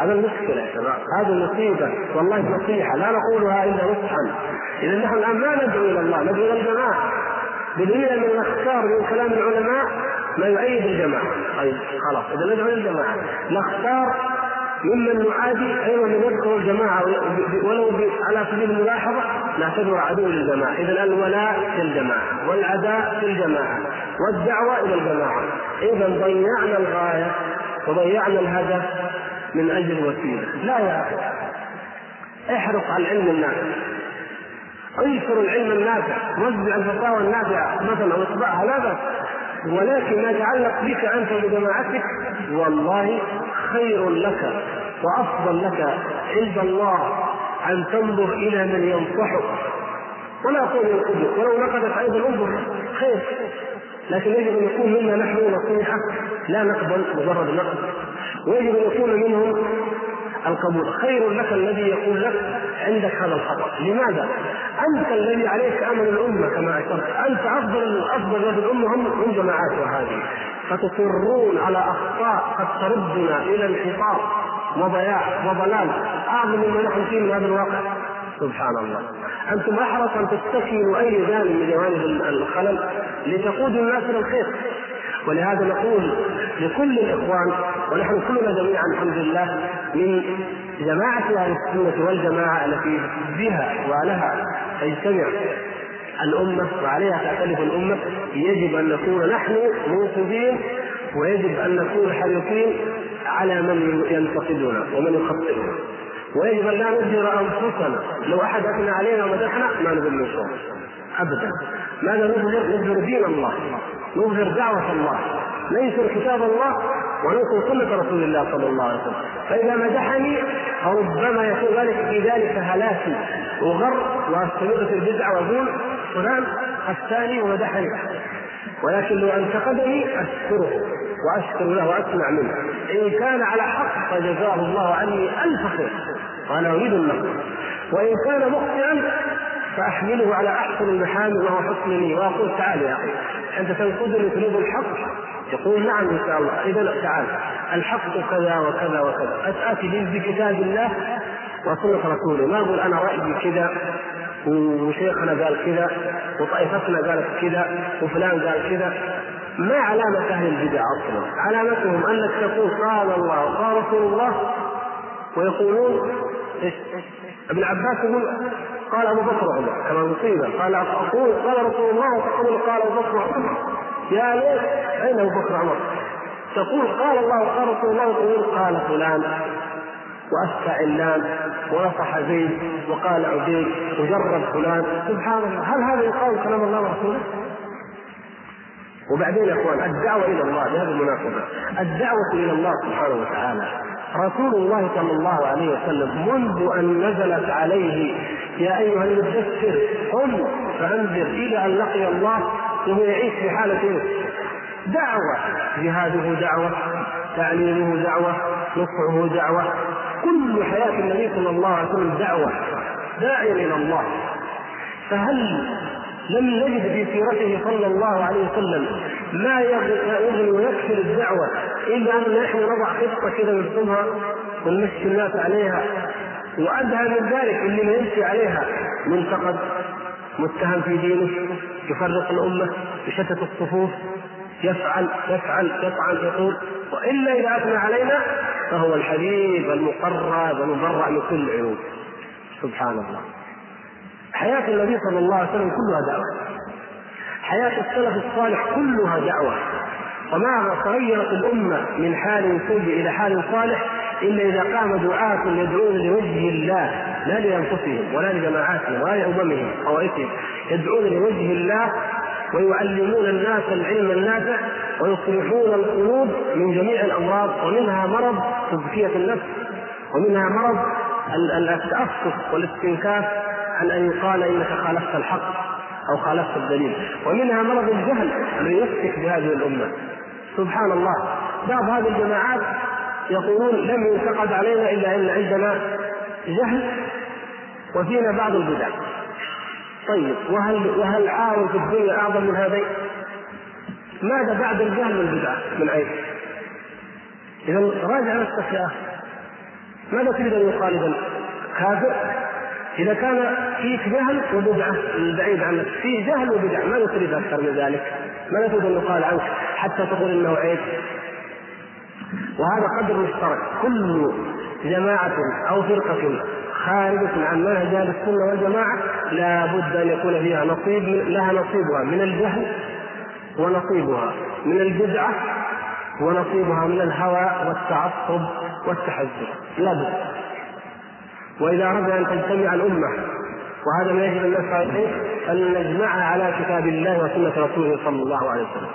هذا المشكلة يا شباب، هذه المصيبة، والله نصيحة لا نقولها إلا نصحا. إذا نحن الآن ما ندعو إلى الله، ندعو إلى الجماعة، بدليل أن نختار من كلام العلماء ما يؤيد الجماعة. طيب خلاص، إذا ندعو إلى الجماعة، نختار ممن نعادي، أي من يذكر الجماعة ولو على سبيل الملاحظة نعتبر عدو للجماعة. إذا الولاء في الجماعة والعداء في الجماعة والدعوة إلى الجماعة. إذا ضيعنا الغاية وضيعنا الهدف من أجل وسيلة. لا يا أخي، احرص على العلم النافع، انشر العلم النافع، وزع الفتاوى النافعة مثلا واطبعها لا بأس، ولكن ما يتعلق بك أنت وجماعتك والله خير لك وأفضل لك عند الله أن تنظر إلى من ينصحك، ولا أقول ينقدك ولو نقدت أيضا انظر خير، لكن يجب أن يكون منا نحن نصيحة لا نقبل مجرد نقد، ويجب أن يكون منهم القبول. خير لك الذي يقول لك عندك هذا الخطأ. لماذا؟ أنت الذي عليك أمل الأمة كما أشرت، أنت أفضل ذات الأمة هم جماعاتها هذه، فتصرون على أخطاء قد تردنا إلى انحطاط وضياع وضلال أعظم مما نحن فيه من هذا الواقع. سبحان الله، أنتم أحرص أن تستكملوا أي جانب من جوانب الخلل لتقودوا الناس إلى الخير. ولهذا نقول لكل الإخوان، ونحن كلنا جميعا الحمد لله من جماعة أهل السنة والجماعة التي بها ولها تجتمع الأمة وعليها تختلف الأمة، يجب أن نكون نحن موقوفين ويجب أن نكون حريصين على من ينتقدنا ومن يخطئنا، ويجب أن لا نجر أنفسنا. لو أحد أثنى علينا ومدحنا ما نقول له شيء أبدا. ماذا نظهر؟ دين الله، نظهر دعوة الله، ننشر كتاب الله، وننشر سنة رسول الله صلى الله عليه وسلم. فإذا مدحني ربما يكون في ذلك هلاكي وغر واستمر في البدعة وأقول فلان الثاني ومدحني، ولكن لو انتقدني أشكره وأشكر له وأسمع منه، إن كان على حق فجزاه الله عني ألف خير وأنا أريد النقد، وإن كان مخطئا فأحمله على أحسن المحامل وهو حسنني وأقول تعال يا أخي أنت تنقدني تريد الحق، يقول نعم إن شاء الله، إذا تعال الحق كذا وكذا وكذا، أتأتي بكتاب الله وسنة رسوله، ما أقول أنا رأيي كذا وشيخنا قال كذا وطائفتنا قالت كذا وفلان قال كذا. ما علامة أهل البدع أصلا؟ علامتهم أنك تقول قال الله قال رسول الله ويقولون ابن عباس يقول قال أبو بكر عمر كما مصيبة، قال أقول قال رسول الله وتقول قال أبو بكر عمر، يا ليت أين أبو بكر عمر؟ تقول قال الله وقال رسول الله وتقول قال فلان وأفتى علان ونصح زيد وقال عبيد وجرب فلان، سبحان الله، هل هذا يقال كلام الله ورسوله؟ وبعدين يا اخوان الدعوه الى الله بهذه المناسبه، الدعوه الى الله سبحانه وتعالى. رسول الله صلى الله عليه وسلم منذ ان نزلت عليه يا ايها المدثر قم فانذر الى ان لقي الله وهو يعيش في حاله دعوه، جهاده دعوه، تعليمه دعوه، نصحه دعوه، كل حياه النبي صلى الله عليه وسلم دعوه، داعيا الى الله. فهل لم نجد في سيرته صلى الله عليه وسلم ما يغني ويكفل الدعوه الا ان نحن نضع خطه كذا نرسمها ونمشي الناس عليها؟ وادهى من ذلك اللي ما يمشي عليها منتقد، متهم في دينه، يفرق الامه، يشتت الصفوف، يفعل يقول، والا اذا اثنى علينا فهو الحبيب المقرب المبرأ من كل عيوب. سبحان الله، حياة النبي صلى الله عليه وسلم كلها دعوة، حياة السلف الصالح كلها دعوة، وما تغيرت الأمة من حال سيء إلى حال صالح إلا إذا قام دعاة يدعون لوجه الله لا لأنفسهم ولا لجماعاتهم ولا لأممهم وأوائتهم، يدعون لوجه الله ويعلمون الناس العلم النافع ويصلحون القلوب من جميع الأمراض، ومنها مرض تزكية النفس، ومنها مرض التأسف والاستنكاف عن أن يقال إنك خالفت الحق أو خالفت الدليل، ومنها مرض الجهل الذي يفتك بهذه الأمة. سبحان الله، بعض هذه الجماعات يقولون لم ينتقد علينا إلا أن عندنا جهل وفينا بعض البدع. طيب وهل عار في الدنيا أعظم من هذين؟ ماذا بعد الجهل والبدع من أين؟ إذا راجع نفسك يا أخي، ماذا تريد أن يقال إذا؟ كافر؟ إذا كان فيك جهل وبدعة البعيد عنك، في جهل وبدعة، ماذا تريد أكثر من ذلك؟ ماذا تريد أن يقال عنك حتى تقول إنه عيب؟ وهذا قدر مشترك، كل جماعة أو فرقة خارجة عن منهج أهل السنة والجماعة لا بد أن يكون فيها نصيب، لها نصيبها من الجهل، ونصيبها من البدعة، ونصيبها من الهوى والتعصب والتحزب، لا بد. وإذا أردنا أن تجتمع الأمة، وهذا ما يجب أن نسعى أن نجمعها على كتاب الله وسنة رسوله صلى الله عليه وسلم،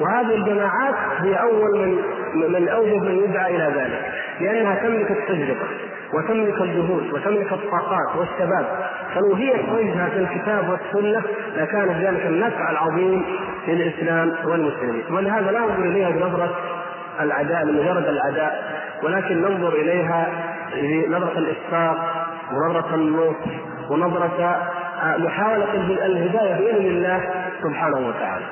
وهذه الجماعات هي أول من أوجب من يدعى إلى ذلك، لأنها تملك التجربة وتملك الجهود وتملك الطاقات والشباب، فلو هي توجهها في الكتاب والسنة لكان ذلك النفع العظيم للإسلام والمسلمين. ولهذا لا ننظر إليها بنظرة العداء لمجرد العداء، ولكن ننظر إليها نظرة الإشفاق ونظرة النور ونظرة محاولة الهداية بإذن الله سبحانه وتعالى.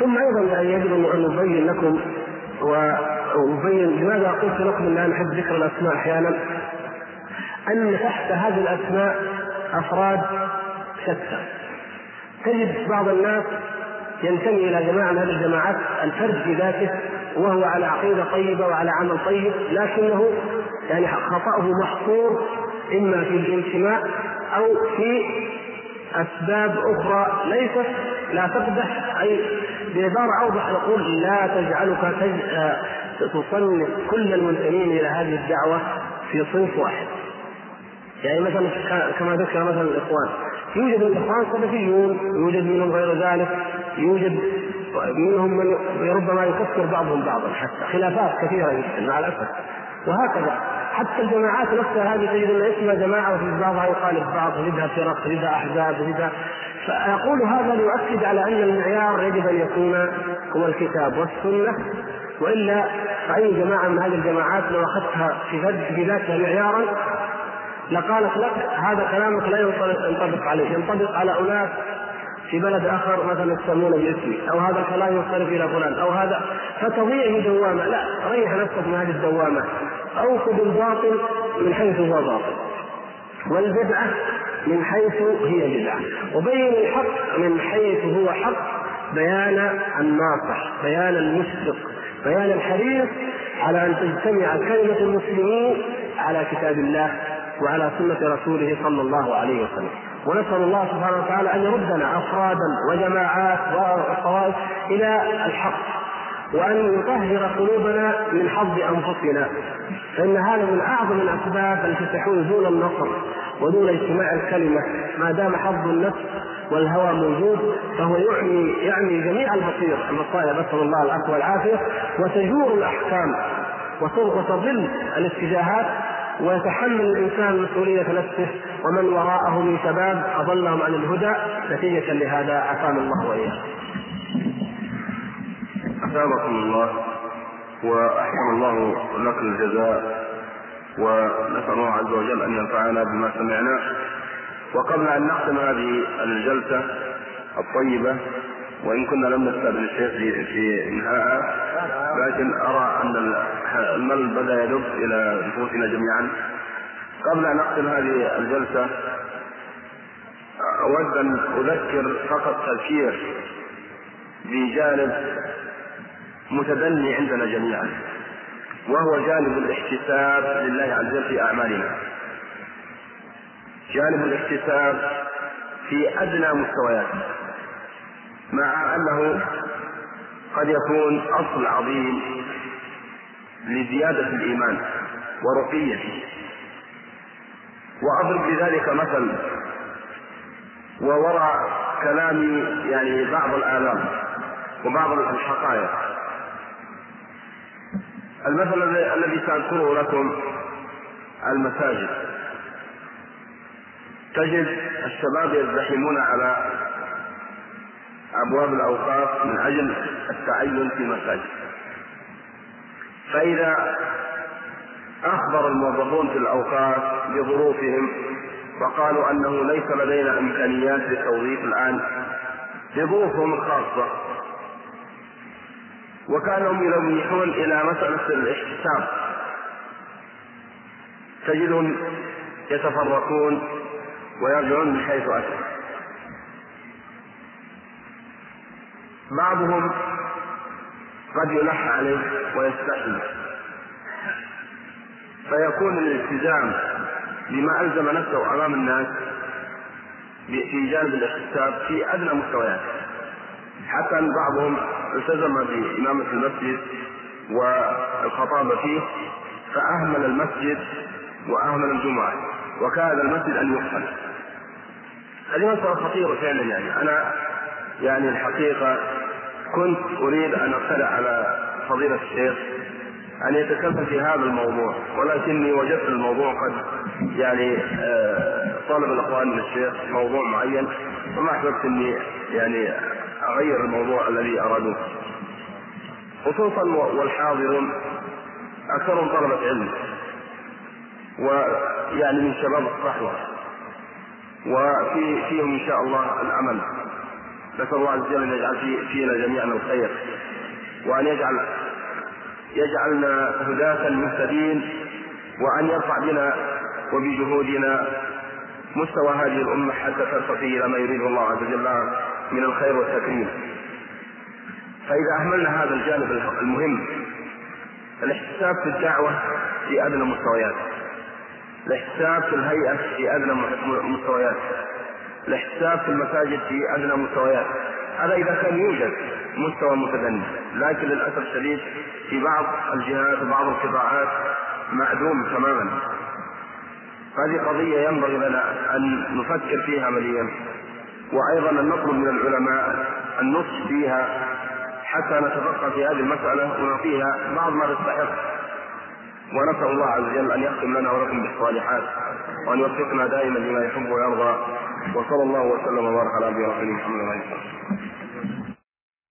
ثم أيضا يجب أن نبين لكم ونبين لماذا قلت لكم أن نحب ذكر الأسماء أحيانا، أن تحت هذه الأسماء أفراد شتى. تجد بعض الناس ينتمي إلى جماعة من هذه الجماعات، الفرد بذاته وهو على عقيدة طيبة وعلى عمل طيب، لكنه يعني خطأه محصور إما في الانتماء أو في أسباب أخرى ليست لا تقدح، أي بعبارة أوضح نقول لا تجعلك تصنف كل المنتمين إلى هذه الدعوة في صنف واحد. يعني مثلا كما ذكر مثلا الإخوان، يوجد الإخوان صدفيون، يوجد منهم غير ذلك، يوجد منهم من ربما يكفر بعضهم بعضا، حتى خلافات كثيرة جدا مع الأسف. وهكذا حتى الجماعات نفسها هذه تجد أن اسمها جماعة وفي بعضها يخالف بعض، ضدها فرق، ضدها أحزاب، ضدها. فأقول هذا ليؤكد على أن المعيار يجب أن يكون هو الكتاب والسنة، وإلا فأي جماعة من هذه الجماعات لو أخذتها في ذاتها معيارا لقالت لك هذا كلامك لا ينطبق عليه، ينطبق على أناس في بلد آخر مثلا يسمون باسمي، أو هذا الكلام يصرف إلى فلان، أو هذا، فتضيع دوامة. لا، ريح نفسك من هذه الدوامة، أوخذ الباطل من حيث هو باطل والبدعة من حيث هي بدعة، وبين الحق من حيث هو حق، بيان الناصح، بيان المشفق، بيان الحريص على أن تجتمع كلمة المسلمين على كتاب الله وعلى سنة رسوله صلى الله عليه وسلم. ونسأل الله سبحانه وتعالى أن يردنا أفرادا وجماعات وطوائف إلى الحق، وأن يطهر قلوبنا من حظ أنفسنا، فإن هذا من أعظم الأسباب التي تحول دون النصر ودون اجتماع الكلمة. ما دام حظ النفس والهوى موجود فهو يعني جميع المصائب، نسأل الله العفو والعافية، وتجور الأحكام وتضل الاتجاهات، ويتحمل الإنسان مسؤولية نفسه ومن وراءه من شباب أضلهم عن الهدى نتيجة لهذا. عافانا الله وإياه. أثابكم الله وأحسن الله لك الجزاء، ونسأل الله عز وجل أن ينفعنا بما سمعنا. وقبل أن نختم هذه الجلسة الطيبة، وإن كنا لم نستبعد الشيخ في إنهائها، لكن أرى أن الملل بدأ يدب إلى نفوسنا جميعا. قبل أن نختم هذه الجلسة أود أن أذكر فقط تذكير بجانب متدني عندنا جميعا، وهو جانب الاحتساب لله عز وجل في أعمالنا، جانب الاحتساب في أدنى مستويات، مع أنه قد يكون أصل عظيم لزيادة الإيمان ورقيه. وأضرب بذلك مثل، ووراء كلامي يعني بعض الآلام وبعض الحقائق. المثل الذي سأذكره لكم، المساجد، تجد الشباب يزدحمون على أبواب الأوقاف من أجل التعين في مساجد، فإذا أخبر الموظفون في الأوقاف بظروفهم فقالوا أنه ليس لدينا إمكانيات للتوظيف الآن لظروفهم الخاصة، وكانهم يلوحون إلى مسألة الاحتساب، تجدهم يتفرقون ويرجعون من حيث أتوا. بعضهم قد يلح عليه ويستحي، فيكون الالتزام بما ألزم نفسه أمام الناس في جانب الاحتساب في أدنى مستويات، حتى أن بعضهم التزم بإمامة المسجد والخطابة فيه فأهمل المسجد وأهمل الجمعة، وكاد المسجد أن يقفل. هذه مسألة خطيرة فعلا. يعني أنا الحقيقة كنت أريد أن أقترح على فضيلة الشيخ أن يتكلم في هذا الموضوع، ولكني وجدت الموضوع قد طالب الأخوان من الشيخ موضوع معين، وما أحببت أني أغير الموضوع الذي أرادوه، خصوصا والحاضرون أكثرهم طلبة علم من شباب الصحوة، وفيهم إن شاء الله الأمل. نسأل الله عز وجل أن يجعل فينا جميعا الخير، وأن يجعلنا هداة مهتدين، وأن يرفع بنا وبجهودنا مستوى هذه الأمة حتى ترتقي إلى ما يريد الله عز وجل من الخير والتكريم. فإذا أهملنا هذا الجانب المهم، الاحتساب في الدعوة في أدنى مستويات، الاحتساب في الهيئة في أدنى مستويات، الاحتساب في المساجد في أدنى مستويات، هذا إذا كان يوجد. مستوى متدني، لكن للأسف الشديد في بعض الجهات وبعض القطاعات معدوم تماما. هذه قضية ينبغي لنا أن نفكر فيها مليا، وأيضا أن نطلب من العلماء النصح فيها حتى نتفقه في هذه المسألة ونعطيها بعض ما تستحق. ونسأل الله عز وجل أن يختم لنا ولكم بالصالحات، وأن يوفقنا دائما لما يحب ويرضى، وصلى الله وسلم وبارك على نبينا محمد.